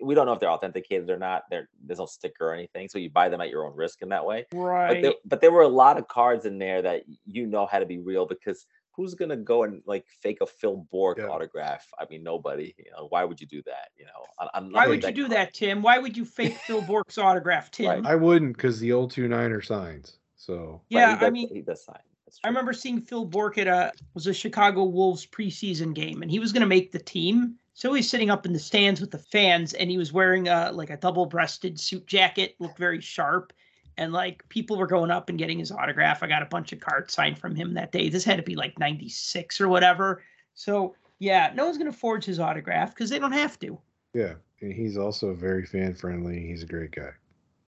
we don't know if they're authenticated or not, there's no sticker or anything, so you buy them at your own risk in that way. Right. But there were a lot of cards in there that you know had to be real, because who's gonna go and like fake a Phil Bork autograph? I mean, nobody. You know, why would you do that? You know, why would you do that, Tim? Why would you fake Phil Bork's autograph, Tim? Right. I wouldn't, because the old 2-9er signs. So yeah, he does sign. I remember seeing Phil Bork at a Chicago Wolves preseason game, and he was gonna make the team. So he's sitting up in the stands with the fans, and he was wearing a double-breasted suit jacket, looked very sharp. And like people were going up and getting his autograph. I got a bunch of cards signed from him that day. This had to be like 96 or whatever. So yeah, no one's going to forge his autograph because they don't have to. Yeah. And he's also very fan friendly. He's a great guy.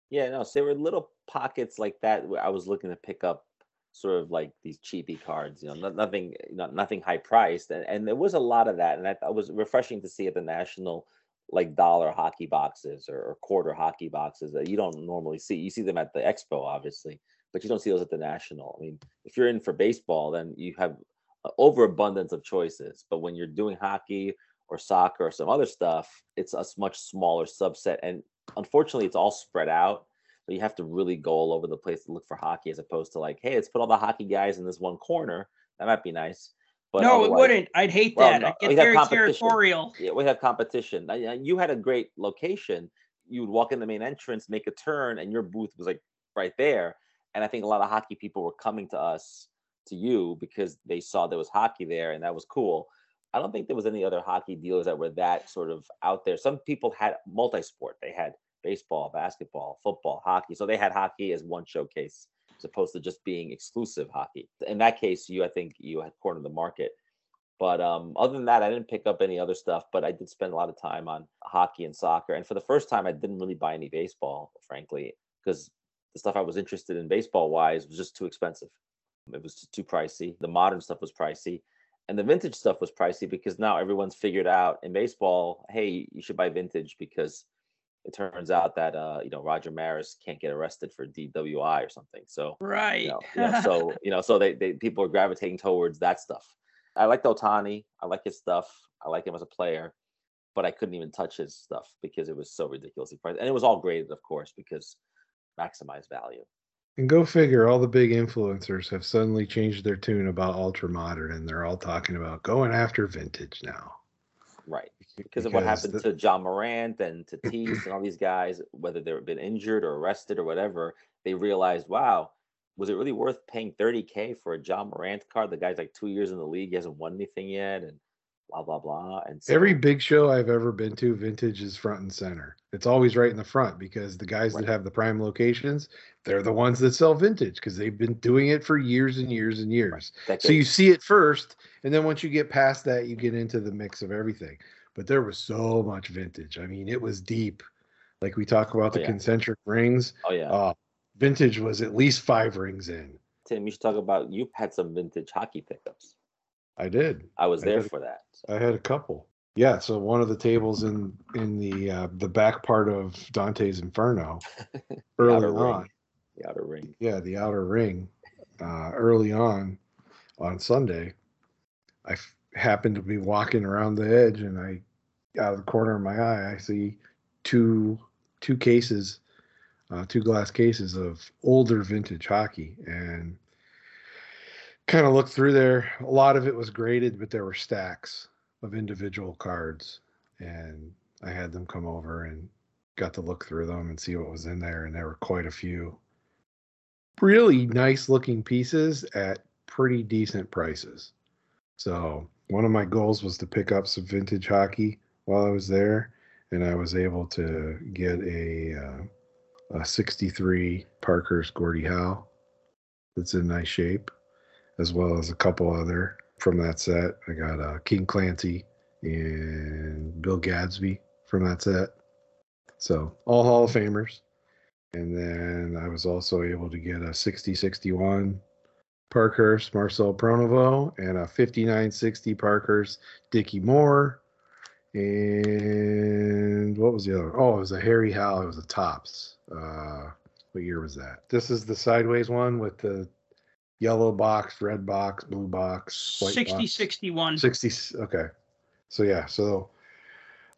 Yeah. No, so there were little pockets like that where I was looking to pick up sort of like these cheapy cards, you know, nothing high priced. And there was a lot of that. And that was refreshing to see at the National, like dollar hockey boxes or quarter hockey boxes that you don't normally see. You see them at the Expo, obviously, but you don't see those at the National. I mean, if you're in for baseball, then you have an overabundance of choices. But when you're doing hockey or soccer or some other stuff, it's a much smaller subset. And unfortunately, it's all spread out. So you have to really go all over the place to look for hockey, as opposed to like, hey, let's put all the hockey guys in this one corner. That might be nice. But no, it wouldn't. I'd hate that. No, I'd get very territorial. Yeah, we have competition. You had a great location. You would walk in the main entrance, make a turn, and your booth was like right there. And I think a lot of hockey people were coming to you, because they saw there was hockey there, and that was cool. I don't think there was any other hockey dealers that were that sort of out there. Some people had multi-sport. They had baseball, basketball, football, hockey. So they had hockey as one showcase, as opposed to just being exclusive hockey. In that case, I think you had cornered the market. But other than that, I didn't pick up any other stuff, but I did spend a lot of time on hockey and soccer. And for the first time, I didn't really buy any baseball, frankly. because the stuff I was interested in baseball-wise was just too expensive. It was just too pricey. The modern stuff was pricey. And the vintage stuff was pricey because now everyone's figured out in baseball, hey, you should buy vintage because it turns out that, Roger Maris can't get arrested for DWI or something. So, right. So people are gravitating towards that stuff. I liked Ohtani. I like his stuff. I like him as a player, but I couldn't even touch his stuff because it was so ridiculously priced. And it was all graded, of course, because maximize value. And go figure, all the big influencers have suddenly changed their tune about ultra-modern, and they're all talking about going after vintage now. Right. Because of what happened to John Morant and to Tatis and all these guys, whether they've been injured or arrested or whatever, they realized, wow, was it really worth paying $30,000 for a John Morant card? The guy's like 2 years in the league, he hasn't won anything yet, and blah, blah, blah. And so, every big show I've ever been to, vintage is front and center. It's always right in the front because the guys that have the prime locations, they're the ones that sell vintage because they've been doing it for years and years and years. Right. So you see it first, and then once you get past that, you get into the mix of everything. But there was so much vintage. I mean, it was deep. Like we talk about concentric rings. Oh, yeah. Vintage was at least 5 rings in. Tim, you should talk about, you had some vintage hockey pickups. I did. I was there for that. So. I had a couple. Yeah, so one of the tables in the back part of Dante's Inferno, early on. The outer ring. Yeah, the outer ring. Early on Sunday, I happened to be walking around the edge, and out of the corner of my eye, I see two glass cases of older vintage hockey, and kind of looked through there. A lot of it was graded, but there were stacks of individual cards, and I had them come over and got to look through them and see what was in there. And there were quite a few really nice looking pieces at pretty decent prices. So one of my goals was to pick up some vintage hockey while I was there, and I was able to get a 63 Parker's Gordie Howe that's in nice shape, as well as a couple other from that set. I got King Clancy and Bill Gadsby from that set. So all Hall of Famers. And then I was also able to get a 60-61 Parkhurst Marcel Pronovost and a 59-60 Parkhurst Dickie Moore. And what was the other? Oh, it was a Harry Howell. It was a Topps. What year was that? This is the sideways one with the yellow box, red box, blue box, white 60-61. 60, okay. So, yeah. So,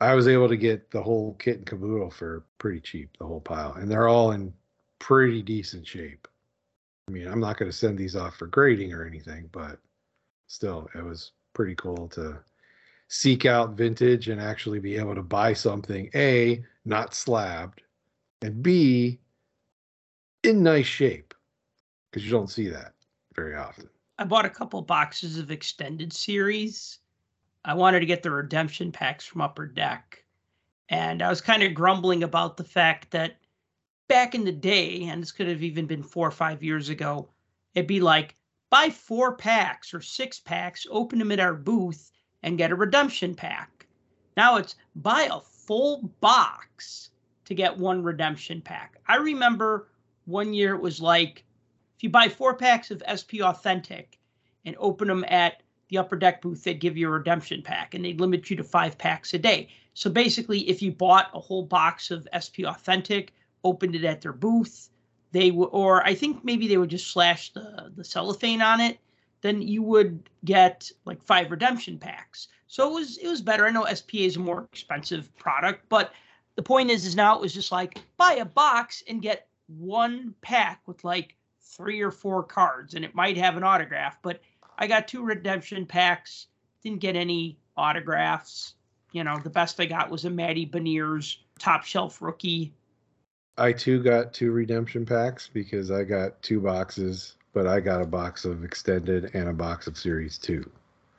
I was able to get the whole kit and caboodle for pretty cheap, the whole pile. And they're all in pretty decent shape. I mean, I'm not going to send these off for grading or anything, but still, it was pretty cool to seek out vintage and actually be able to buy something, A, not slabbed, and B, in nice shape, because you don't see that very often. I bought a couple boxes of extended series. I wanted to get the redemption packs from Upper Deck. And I was kind of grumbling about the fact that back in the day, and this could have even been 4 or 5 years ago, it'd be like, buy 4 packs or 6 packs, open them at our booth, and get a redemption pack. Now it's buy a full box to get one redemption pack. I remember one year it was like, if you buy 4 packs of SP Authentic and open them at the Upper Deck booth, they'd give you a redemption pack, and they'd limit you to 5 packs a day. So basically, if you bought a whole box of SP Authentic, opened it at their booth, they would, or I think maybe they would just slash the cellophane on it, then you would get like 5 redemption packs. So it was better. I know SPA is a more expensive product, but the point is now it was just like, buy a box and get 1 pack with like 3 or 4 cards, and it might have an autograph, but I got 2 redemption packs, didn't get any autographs. You know, the best I got was a Matty Beniers top shelf rookie. I too got 2 redemption packs because I got 2 boxes, but I got a box of extended and a box of series 2,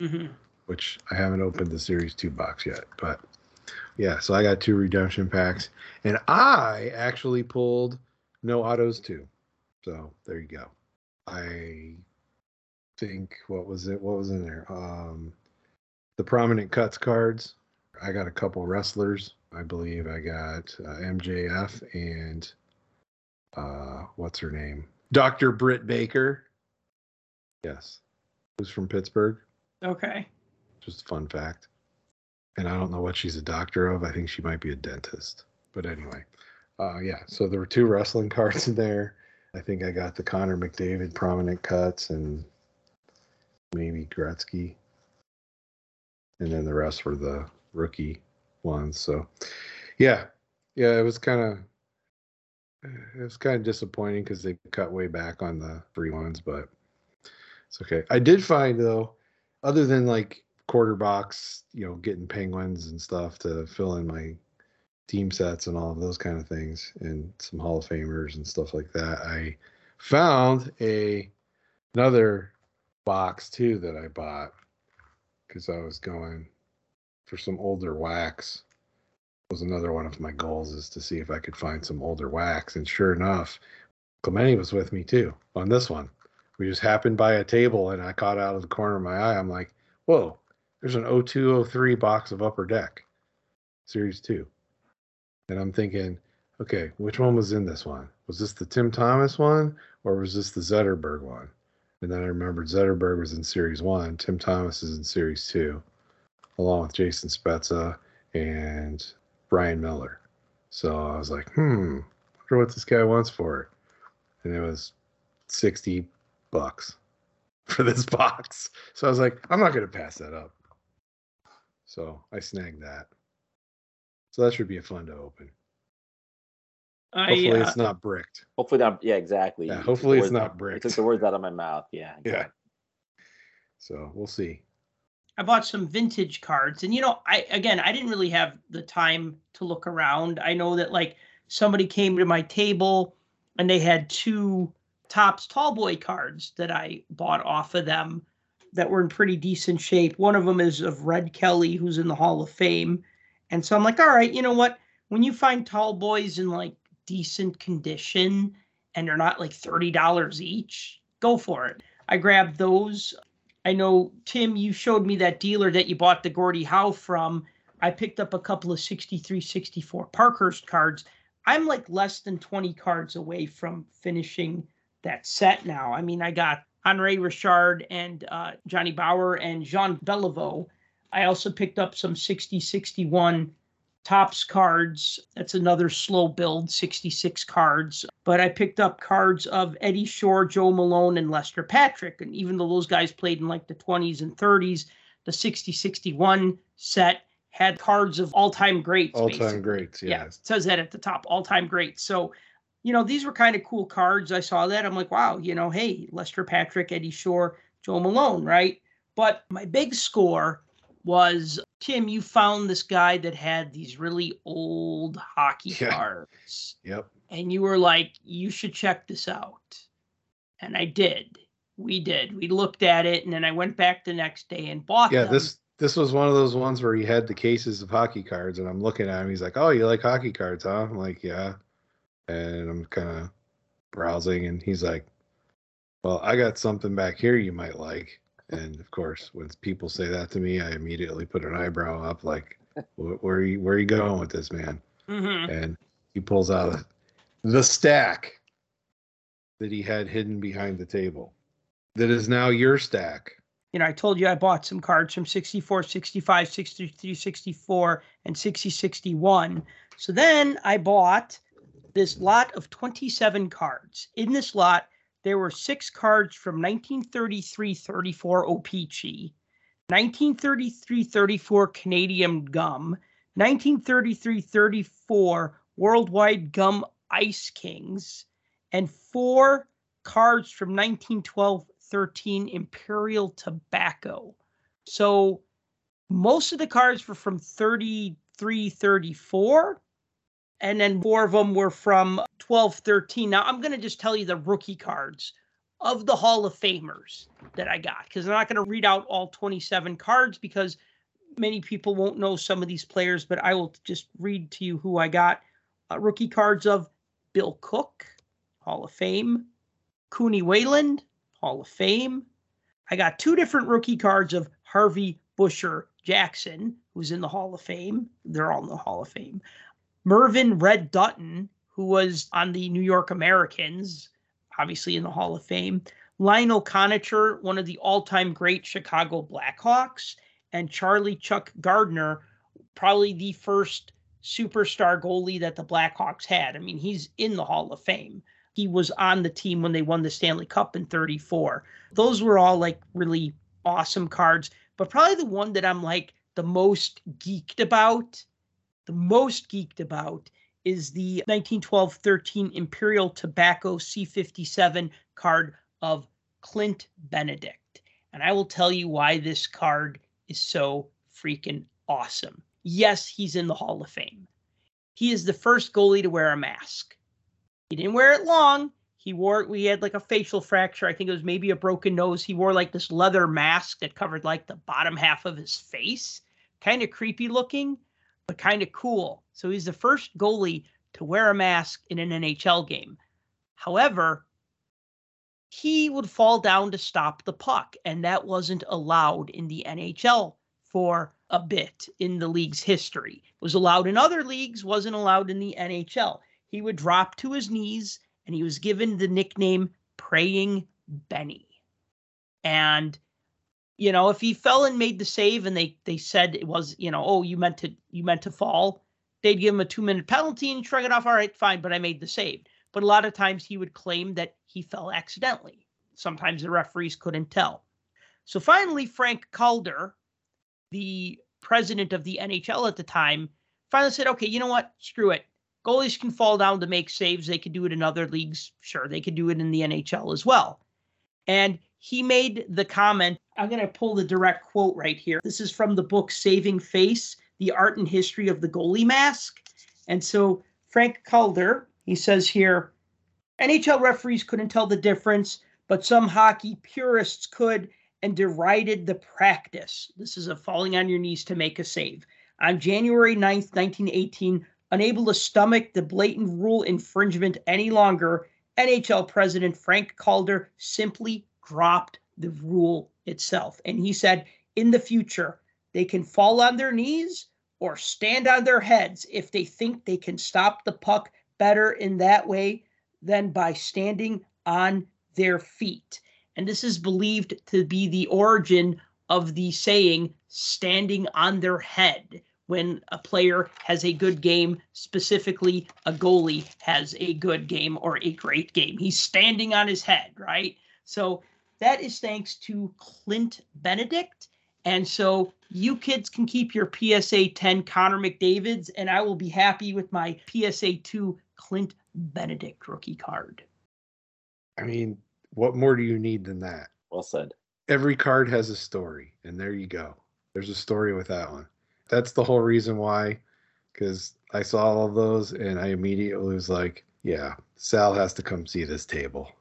mm-hmm. which I haven't opened the series 2 box yet, but yeah, so I got 2 redemption packs, and I actually pulled no autos too. So there you go. I think, what was it? What was in there? The Prominent Cuts cards. I got a couple wrestlers. I believe I got MJF and what's her name? Dr. Britt Baker. Yes. Who's from Pittsburgh. Okay. Just a fun fact. And I don't know what she's a doctor of. I think she might be a dentist. But anyway, yeah. So there were two wrestling cards in there. I think I got the Connor McDavid prominent cuts and maybe Gretzky. And then the rest were the rookie ones. So, yeah. Yeah, it was kind of disappointing because they cut way back on the free ones, but it's okay. I did find, though, other than like quarter box, you know, getting Penguins and stuff to fill in my team sets and all of those kind of things and some Hall of Famers and stuff like that, I found another box, too, that I bought because I was going for some older wax. Was another one of my goals is to see if I could find some older wax. And sure enough, Clemente was with me too on this one. We just happened by a table and I caught out of the corner of my eye. I'm like, whoa, there's an 0203 box of Upper Deck Series 2. And I'm thinking, okay, which one was in this one? Was this the Tim Thomas one or was this the Zetterberg one? And then I remembered Zetterberg was in Series 1. Tim Thomas is in Series 2 along with Jason Spezza and Brian Miller. So I was like, wonder what this guy wants for it. And it was $60 for this box. So I was like, I'm not going to pass that up. So I snagged that. So that should be a fun to open. Hopefully it's not bricked. Hopefully not. Yeah, exactly. Yeah, hopefully it's not bricked. I took the words out of my mouth. Yeah. Exactly. Yeah. So we'll see. I bought some vintage cards and, you know, I didn't really have the time to look around. I know that like somebody came to my table and they had two Topps Tall Boy cards that I bought off of them that were in pretty decent shape. One of them is of Red Kelly, who's in the Hall of Fame. And so I'm like, all right, you know what? When you find Tall Boys in like decent condition and they're not like $30 each, go for it. I grabbed those. I know, Tim, you showed me that dealer that you bought the Gordie Howe from. I picked up a couple of 63, 64 Parkhurst cards. I'm like less than 20 cards away from finishing that set now. I mean, I got Henri Richard and Johnny Bauer and Jean Beliveau. I also picked up some 60, 61 Topps cards. That's another slow build, 66 cards. But I picked up cards of Eddie Shore, Joe Malone, and Lester Patrick. And even though those guys played in like the 20s and 30s, the 60-61 set had cards of all-time greats. All-time greats, yeah. It says that at the top, all-time greats. So, you know, these were kind of cool cards. I saw that. I'm like, wow, you know, hey, Lester Patrick, Eddie Shore, Joe Malone, right? But my big score was, Tim, you found this guy that had these really old hockey cards. Yep. And you were like, you should check this out. And I did. We did. We looked at it, and then I went back the next day and bought them. Yeah, this was one of those ones where he had the cases of hockey cards, and I'm looking at him. He's like, oh, you like hockey cards, huh? I'm like, yeah. And I'm kind of browsing, and he's like, well, I got something back here you might like. And of course, when people say that to me, I immediately put an eyebrow up, like, "Where are you going with this, man?" Mm-hmm. And he pulls out the stack that he had hidden behind the table, that is now your stack. You know, I told you I bought some cards from 64, 65, 63, 64, and 60, 61. So then I bought this lot of 27 cards. In this lot, there were 6 cards from 1933-34 Opeechee, 1933-34 Canadian Gum, 1933-34 Worldwide Gum Ice Kings, and 4 cards from 1912-13 Imperial Tobacco. So most of the cards were from 33-34. And then 4 of them were from 12-13. Now, I'm going to just tell you the rookie cards of the Hall of Famers that I got, because I'm not going to read out all 27 cards because many people won't know some of these players, but I will just read to you who I got. Rookie cards of Bill Cook, Hall of Fame. Cooney Wayland, Hall of Fame. I got 2 different rookie cards of Harvey Busher Jackson, who's in the Hall of Fame. They're all in the Hall of Fame. Mervyn Red Dutton, who was on the New York Americans, obviously in the Hall of Fame. Lionel Conacher, one of the all-time great Chicago Blackhawks, and Charlie Chuck Gardner, probably the first superstar goalie that the Blackhawks had. I mean, he's in the Hall of Fame. He was on the team when they won the Stanley Cup in '34. Those were all like really awesome cards, but probably the one that I'm like the most geeked about is the 1912-13 Imperial Tobacco C57 card of Clint Benedict. And I will tell you why this card is so freaking awesome. Yes, he's in the Hall of Fame. He is the first goalie to wear a mask. He didn't wear it long. He wore it. We had like a facial fracture. I think it was maybe a broken nose. He wore like this leather mask that covered like the bottom half of his face. Kind of creepy looking, but kind of cool. So he's the first goalie to wear a mask in an NHL game. However, he would fall down to stop the puck, and that wasn't allowed in the NHL for a bit in the league's history. It was allowed in other leagues, wasn't allowed in the NHL. He would drop to his knees, and he was given the nickname Praying Benny. And, you know, if he fell and made the save and they said it was, you know, oh, you meant to fall, they'd give him a 2-minute penalty and shrug it off. All right, fine, but I made the save. But a lot of times he would claim that he fell accidentally. Sometimes the referees couldn't tell. So finally, Frank Calder, the president of the NHL at the time, finally said, okay, you know what? Screw it. Goalies can fall down to make saves. They could do it in other leagues. Sure, they could do it in the NHL as well. And he made the comment. I'm going to pull the direct quote right here. This is from the book Saving Face, The Art and History of the Goalie Mask. And so Frank Calder, he says here, NHL referees couldn't tell the difference, but some hockey purists could and derided the practice. This is a falling on your knees to make a save. On January 9th, 1918, unable to stomach the blatant rule infringement any longer, NHL President Frank Calder simply dropped the rule itself. And he said, in the future, they can fall on their knees or stand on their heads if they think they can stop the puck better in that way than by standing on their feet. And this is believed to be the origin of the saying, standing on their head, when a player has a good game, specifically a goalie has a good game or a great game. He's standing on his head, right? So that is thanks to Clint Benedict. And so you kids can keep your PSA 10 Connor McDavids, and I will be happy with my PSA 2 Clint Benedict rookie card. I mean, what more do you need than that? Well said. Every card has a story, and there you go. There's a story with that one. That's the whole reason why, because I saw all of those, and I immediately was like, yeah, Sal has to come see this table.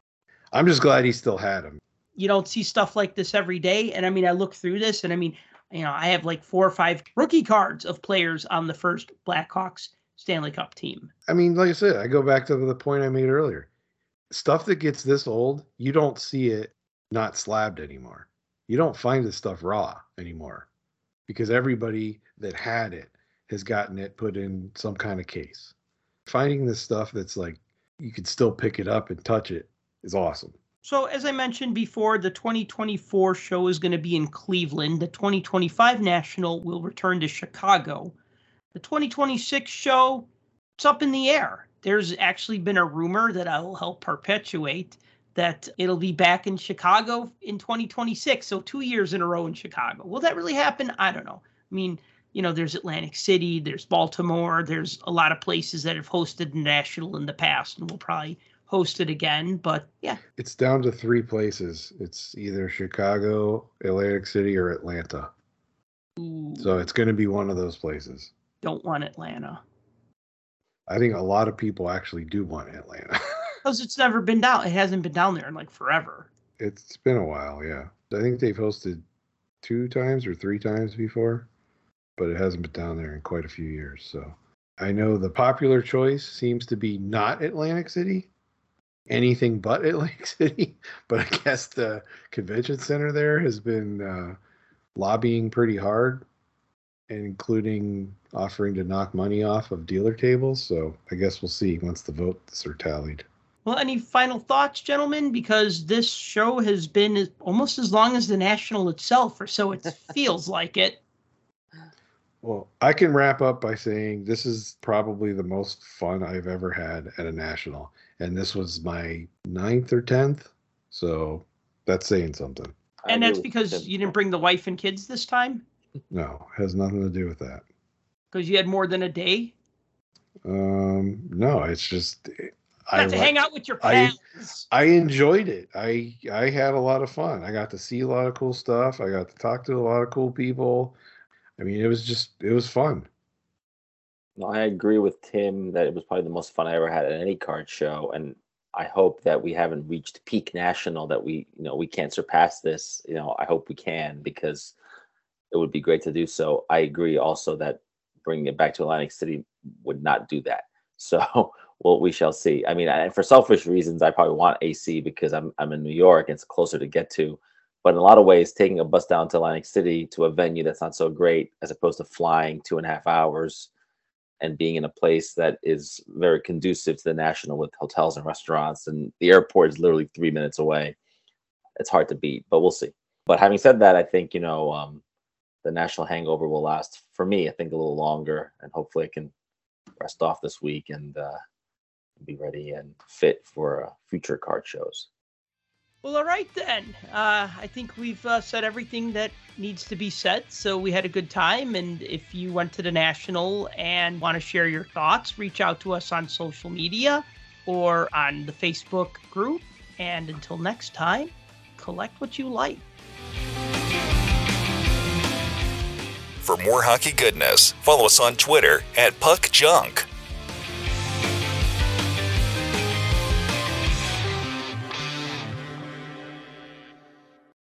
I'm just glad he still had them. You don't see stuff like this every day, and I mean, I look through this, and I mean, you know, I have like 4 or 5 rookie cards of players on the first Blackhawks Stanley Cup team. I mean, like I said, I go back to the point I made earlier. Stuff that gets this old, you don't see it not slabbed anymore. You don't find this stuff raw anymore because everybody that had it has gotten it put in some kind of case. Finding this stuff that's like you could still pick it up and touch it is awesome. So as I mentioned before, the 2024 show is going to be in Cleveland. The 2025 National will return to Chicago. The 2026 show, it's up in the air. There's actually been a rumor that I will help perpetuate that it'll be back in Chicago in 2026. So 2 years in a row in Chicago. Will that really happen? I don't know. I mean, you know, there's Atlantic City, there's Baltimore, there's a lot of places that have hosted the National in the past and will probably host it again, but yeah. It's down to 3 places. It's either Chicago, Atlantic City, or Atlanta. Ooh. So it's going to be one of those places. Don't want Atlanta. I think a lot of people actually do want Atlanta. Because it's never been down. It hasn't been down there in like forever. It's been a while, yeah. I think they've hosted 2 times or 3 times before, but it hasn't been down there in quite a few years. So I know the popular choice seems to be not Atlantic City. Anything but Atlantic City, but I guess the convention center there has been lobbying pretty hard including offering to knock money off of dealer tables. So I guess we'll see once the votes are tallied. Well, any final thoughts, gentlemen? Because this show has been almost as long as the National itself, or so it feels like it. Well, I can wrap up by saying this is probably the most fun I've ever had at a National. And this was my 9th or 10th. So that's saying something. And that's because you didn't bring the wife and kids this time? No, it has nothing to do with that. Because you had more than a day? No, it's just... I got to hang out with your pals. I enjoyed it. I had a lot of fun. I got to see a lot of cool stuff. I got to talk to a lot of cool people. I mean, it was fun. No, I agree with Tim that it was probably the most fun I ever had at any card show, and I hope that we haven't reached peak National, that we can't surpass this. You know, I hope we can, because it would be great to do so. I agree also that bringing it back to Atlantic City would not do that. So, well, we shall see. I mean, and for selfish reasons, I probably want AC because I'm in New York and it's closer to get to. But in a lot of ways, taking a bus down to Atlantic City to a venue that's not so great, as opposed to flying 2.5 hours and being in a place that is very conducive to the National with hotels and restaurants, and the airport is literally 3 minutes away. It's hard to beat, but we'll see. But having said that, I think, the National hangover will last, for me, I think a little longer, and hopefully I can rest off this week and be ready and fit for future card shows. Well, all right, then. I think we've said everything that needs to be said, so we had a good time. And if you went to the National and want to share your thoughts, reach out to us on social media or on the Facebook group. And until next time, collect what you like. For more hockey goodness, follow us on Twitter @PuckJunk.